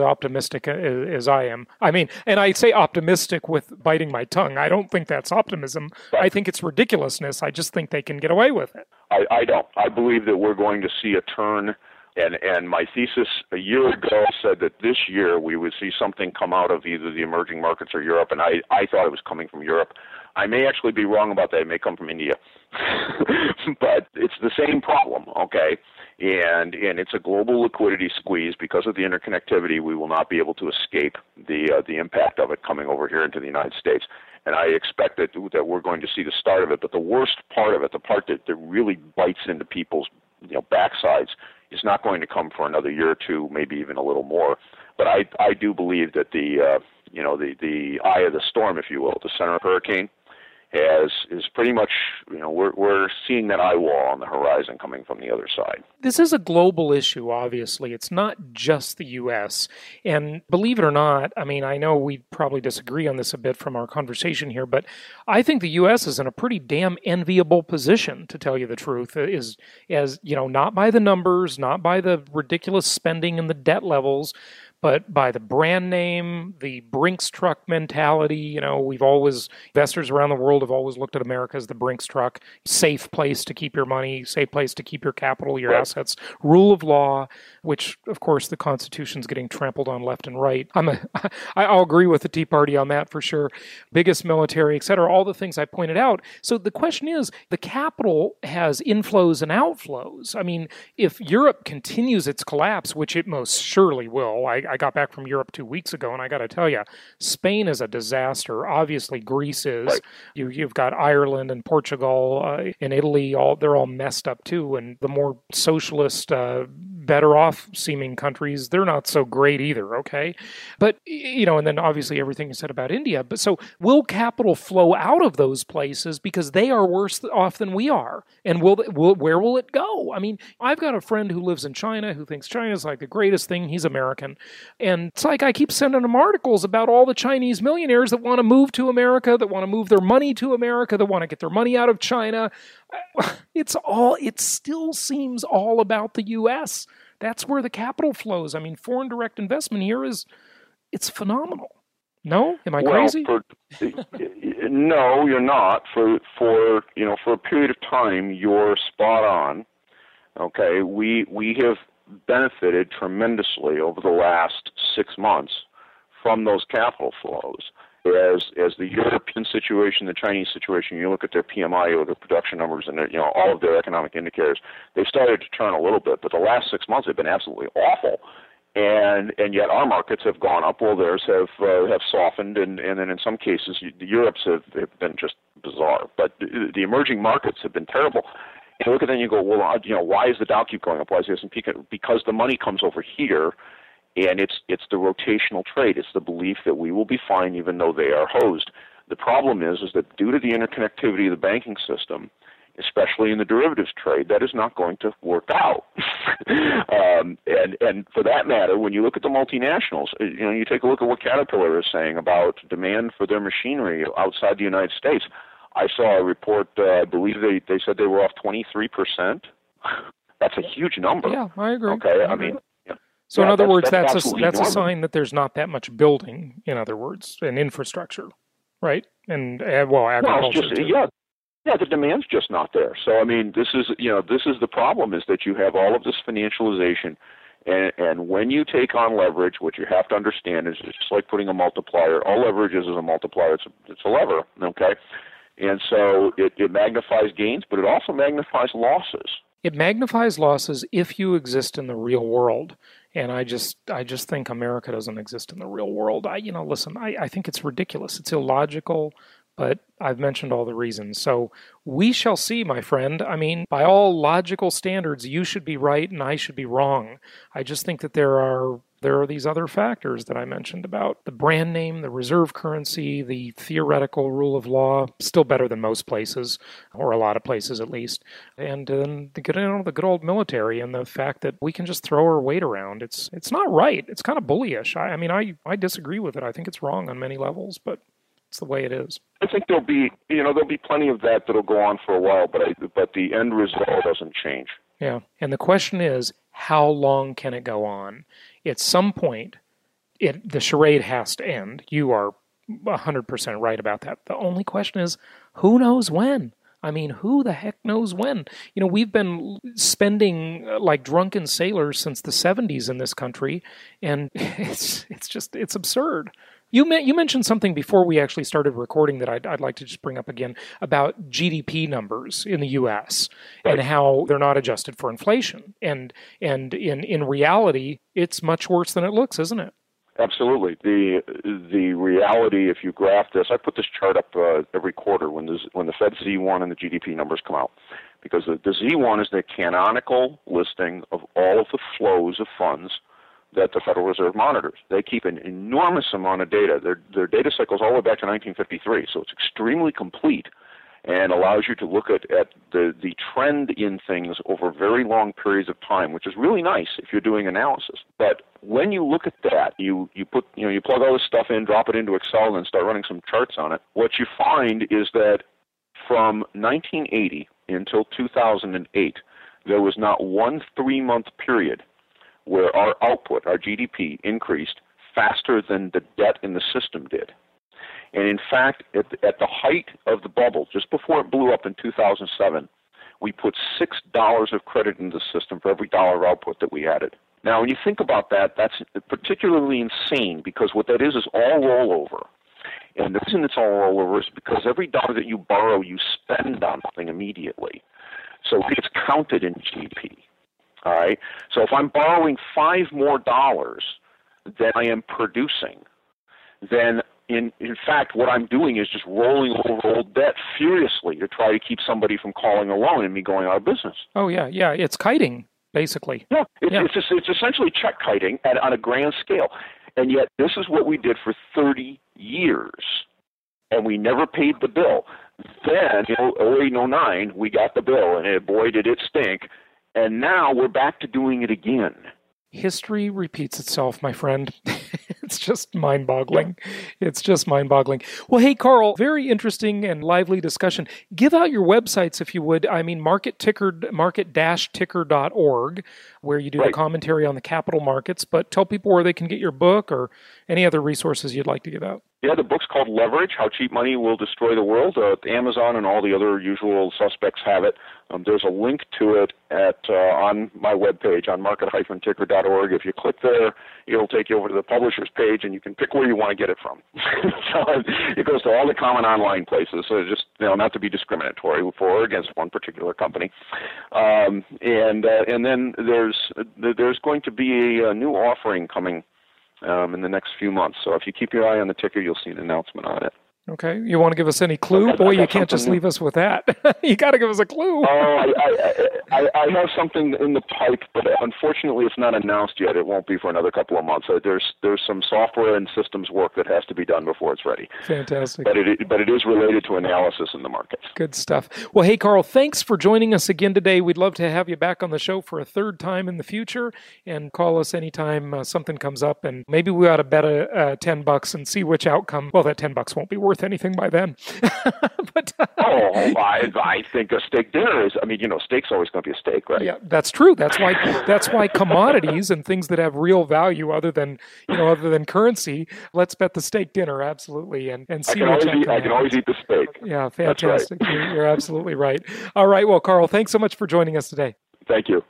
optimistic as I am. I mean, and I say optimistic with biting my tongue. I don't think that's optimism. Right. I think it's ridiculousness. I just think they can get away with it. I don't. I believe that we're going to see a turn. And my thesis a year ago said that this year we would see something come out of either the emerging markets or Europe, and I thought it was coming from Europe. I may actually be wrong about that. It may come from India. But it's the same problem, okay? And it's a global liquidity squeeze. Because of the interconnectivity, we will not be able to escape the impact of it coming over here into the United States. And I expect that we're going to see the start of it. But the worst part of it, the part that really bites into people's backsides, is not going to come for another year or two, maybe even a little more. But I do believe that the eye of the storm, if you will, the center of the hurricane, is pretty much, we're seeing that eye wall on the horizon coming from the other side. This is a global issue, obviously. It's not just the U.S. And believe it or not, I mean, I know we probably disagree on this a bit from our conversation here, but I think the U.S. is in a pretty damn enviable position, to tell you the truth, not by the numbers, not by the ridiculous spending and the debt levels, but by the brand name, the Brinks truck mentality. Investors around the world have always looked at America as the Brinks truck, safe place to keep your money, safe place to keep your capital, your assets, rule of law, which, of course, the Constitution's getting trampled on left and right. I'll agree with the Tea Party on that for sure. Biggest military, et cetera, all the things I pointed out. So the question is, the capital has inflows and outflows. I mean, if Europe continues its collapse, which it most surely will, I got back from Europe 2 weeks ago, and I got to tell you, Spain is a disaster. Obviously, Greece is. Right. You've got Ireland and Portugal and Italy. They're all messed up, too. And the more socialist, better off-seeming countries, they're not so great either, okay? But, and then obviously everything you said about India. But so will capital flow out of those places because they are worse off than we are? And where will it go? I mean, I've got a friend who lives in China who thinks China's like the greatest thing. He's American. And it's like I keep sending them articles about all the Chinese millionaires that want to move to America, that want to move their money to America, that want to get their money out of China. It still seems all about the U.S. That's where the capital flows. I mean, foreign direct investment here it's phenomenal. No? Am I crazy? No, you're not. For a period of time, you're spot on. Okay, we have benefited tremendously over the last 6 months from those capital flows. As the European situation, the Chinese situation, you look at their PMI or their production numbers and their, all of their economic indicators, they've started to turn a little bit, but the last 6 months have been absolutely awful. And yet our markets have gone up while theirs have softened, and then in some cases, Europe's have been just bizarre. But the emerging markets have been terrible. You look at it and you go, well, why is the Dow keep going up? Why is the S&P? Because the money comes over here, and it's the rotational trade. It's the belief that we will be fine even though they are hosed. The problem is that due to the interconnectivity of the banking system, especially in the derivatives trade, that is not going to work out. And for that matter, when you look at the multinationals, you take a look at what Caterpillar is saying about demand for their machinery outside the United States. I saw a report, I believe they said they were off 23%. That's a huge number. Yeah, I agree. Okay, I mean. Yeah. So in other words, that's a sign that there's not that much building, in other words, and infrastructure, right? and well, agriculture. Well, the demand's just not there. So I mean, this is the problem, is that you have all of this financialization, and when you take on leverage, what you have to understand is it's just like putting a multiplier. All leverage is a multiplier. It's a lever, okay? And so it magnifies gains, but it also magnifies losses. It magnifies losses if you exist in the real world. And I just think America doesn't exist in the real world. I think it's ridiculous. It's illogical, but I've mentioned all the reasons. So we shall see, my friend. I mean, by all logical standards, you should be right and I should be wrong. I just think that there are these other factors that I mentioned about the brand name, the reserve currency, the theoretical rule of law, still better than most places, or a lot of places at least, and then the good old military and the fact that we can just throw our weight around. It's not right. It's kind of bullyish. I mean, I disagree with it. I think it's wrong on many levels, but it's the way it is. I think there'll be plenty of that'll go on for a while, but the end result doesn't change. Yeah, and the question is, how long can it go on? At some point, the charade has to end. You are 100% right about that. The only question is, who knows when? I mean, who the heck knows when? You know, we've been spending like drunken sailors since the 70s in this country, and it's absurd. You mentioned something before we actually started recording that I'd like to just bring up again about GDP numbers in the U.S. Right. And how they're not adjusted for inflation. And in reality, it's much worse than it looks, isn't it? Absolutely. The reality, if you graph this, I put this chart up every quarter when the Fed Z1 and the GDP numbers come out, because the Z1 is the canonical listing of all of the flows of funds that the Federal Reserve monitors. They keep an enormous amount of data. Their data cycles all the way back to 1953, so it's extremely complete and allows you to look at the trend in things over very long periods of time, which is really nice if you're doing analysis. But when you look at that, you plug all this stuff in, drop it into Excel, and start running some charts on it. What you find is that from 1980 until 2008, there was not one 3-month period where our output, our GDP, increased faster than the debt in the system did. And in fact, at the height of the bubble, just before it blew up in 2007, we put $6 of credit into the system for every dollar of output that we added. Now, when you think about that, that's particularly insane, because what that is all rollover. And the reason it's all rollover is because every dollar that you borrow, you spend on something immediately. So it gets counted in GDP. All right. So if I'm borrowing $5 more than I am producing, then in fact what I'm doing is just rolling over old debt furiously to try to keep somebody from calling a loan and me going out of business. Oh yeah, yeah. It's kiting, basically. Yeah. It's essentially check kiting on a grand scale. And yet this is what we did for 30 years. And we never paid the bill. Then in 08 and 09 we got the bill, and boy did it stink. And now we're back to doing it again. History repeats itself, my friend. It's just mind-boggling. Yeah. It's just mind-boggling. Well, hey, Carl, very interesting and lively discussion. Give out your websites, if you would. I mean, market-ticker.org, where you do the commentary on the capital markets. But tell people where they can get your book or any other resources you'd like to give out. Yeah, the book's called Leverage, How Cheap Money Will Destroy the World. Amazon and all the other usual suspects have it. There's a link to it on my webpage, on market-ticker.org. If you click there, it'll take you over to the publisher's page, and you can pick where you want to get it from. So it goes to all the common online places, so just not to be discriminatory for or against one particular company. And then there's going to be a new offering coming in the next few months. So if you keep your eye on the ticker, you'll see an announcement on it. Okay. You want to give us any clue? Boy, you can't just leave us with that. You got to give us a clue. I have something in the pipe, but unfortunately it's not announced yet. It won't be for another couple of months. There's some software and systems work that has to be done before it's ready. Fantastic. But it is related to analysis in the markets. Good stuff. Well, hey, Carl, thanks for joining us again today. We'd love to have you back on the show for a third time in the future, and call us anytime something comes up, and maybe we ought to bet $10 and see which outcome. Well, that $10 won't be worth worth anything by then. But, I think a steak dinner is, I mean, you know, steak's always going to be a steak, right? Yeah, that's true. That's why commodities and things that have real value other than currency, let's bet the steak dinner, absolutely. And see what I can always eat the steak. Yeah, fantastic. Right. You're absolutely right. All right. Well, Carl, thanks so much for joining us today. Thank you.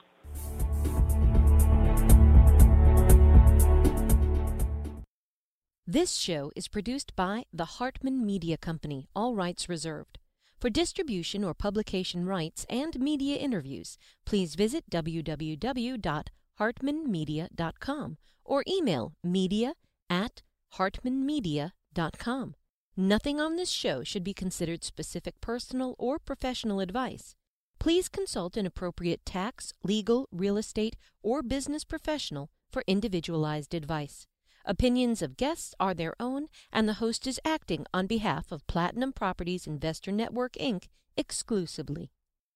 This show is produced by the Hartman Media Company, all rights reserved. For distribution or publication rights and media interviews, please visit www.hartmanmedia.com or email media@hartmanmedia.com. Nothing on this show should be considered specific personal or professional advice. Please consult an appropriate tax, legal, real estate, or business professional for individualized advice. Opinions of guests are their own, and the host is acting on behalf of Platinum Properties Investor Network, Inc. exclusively.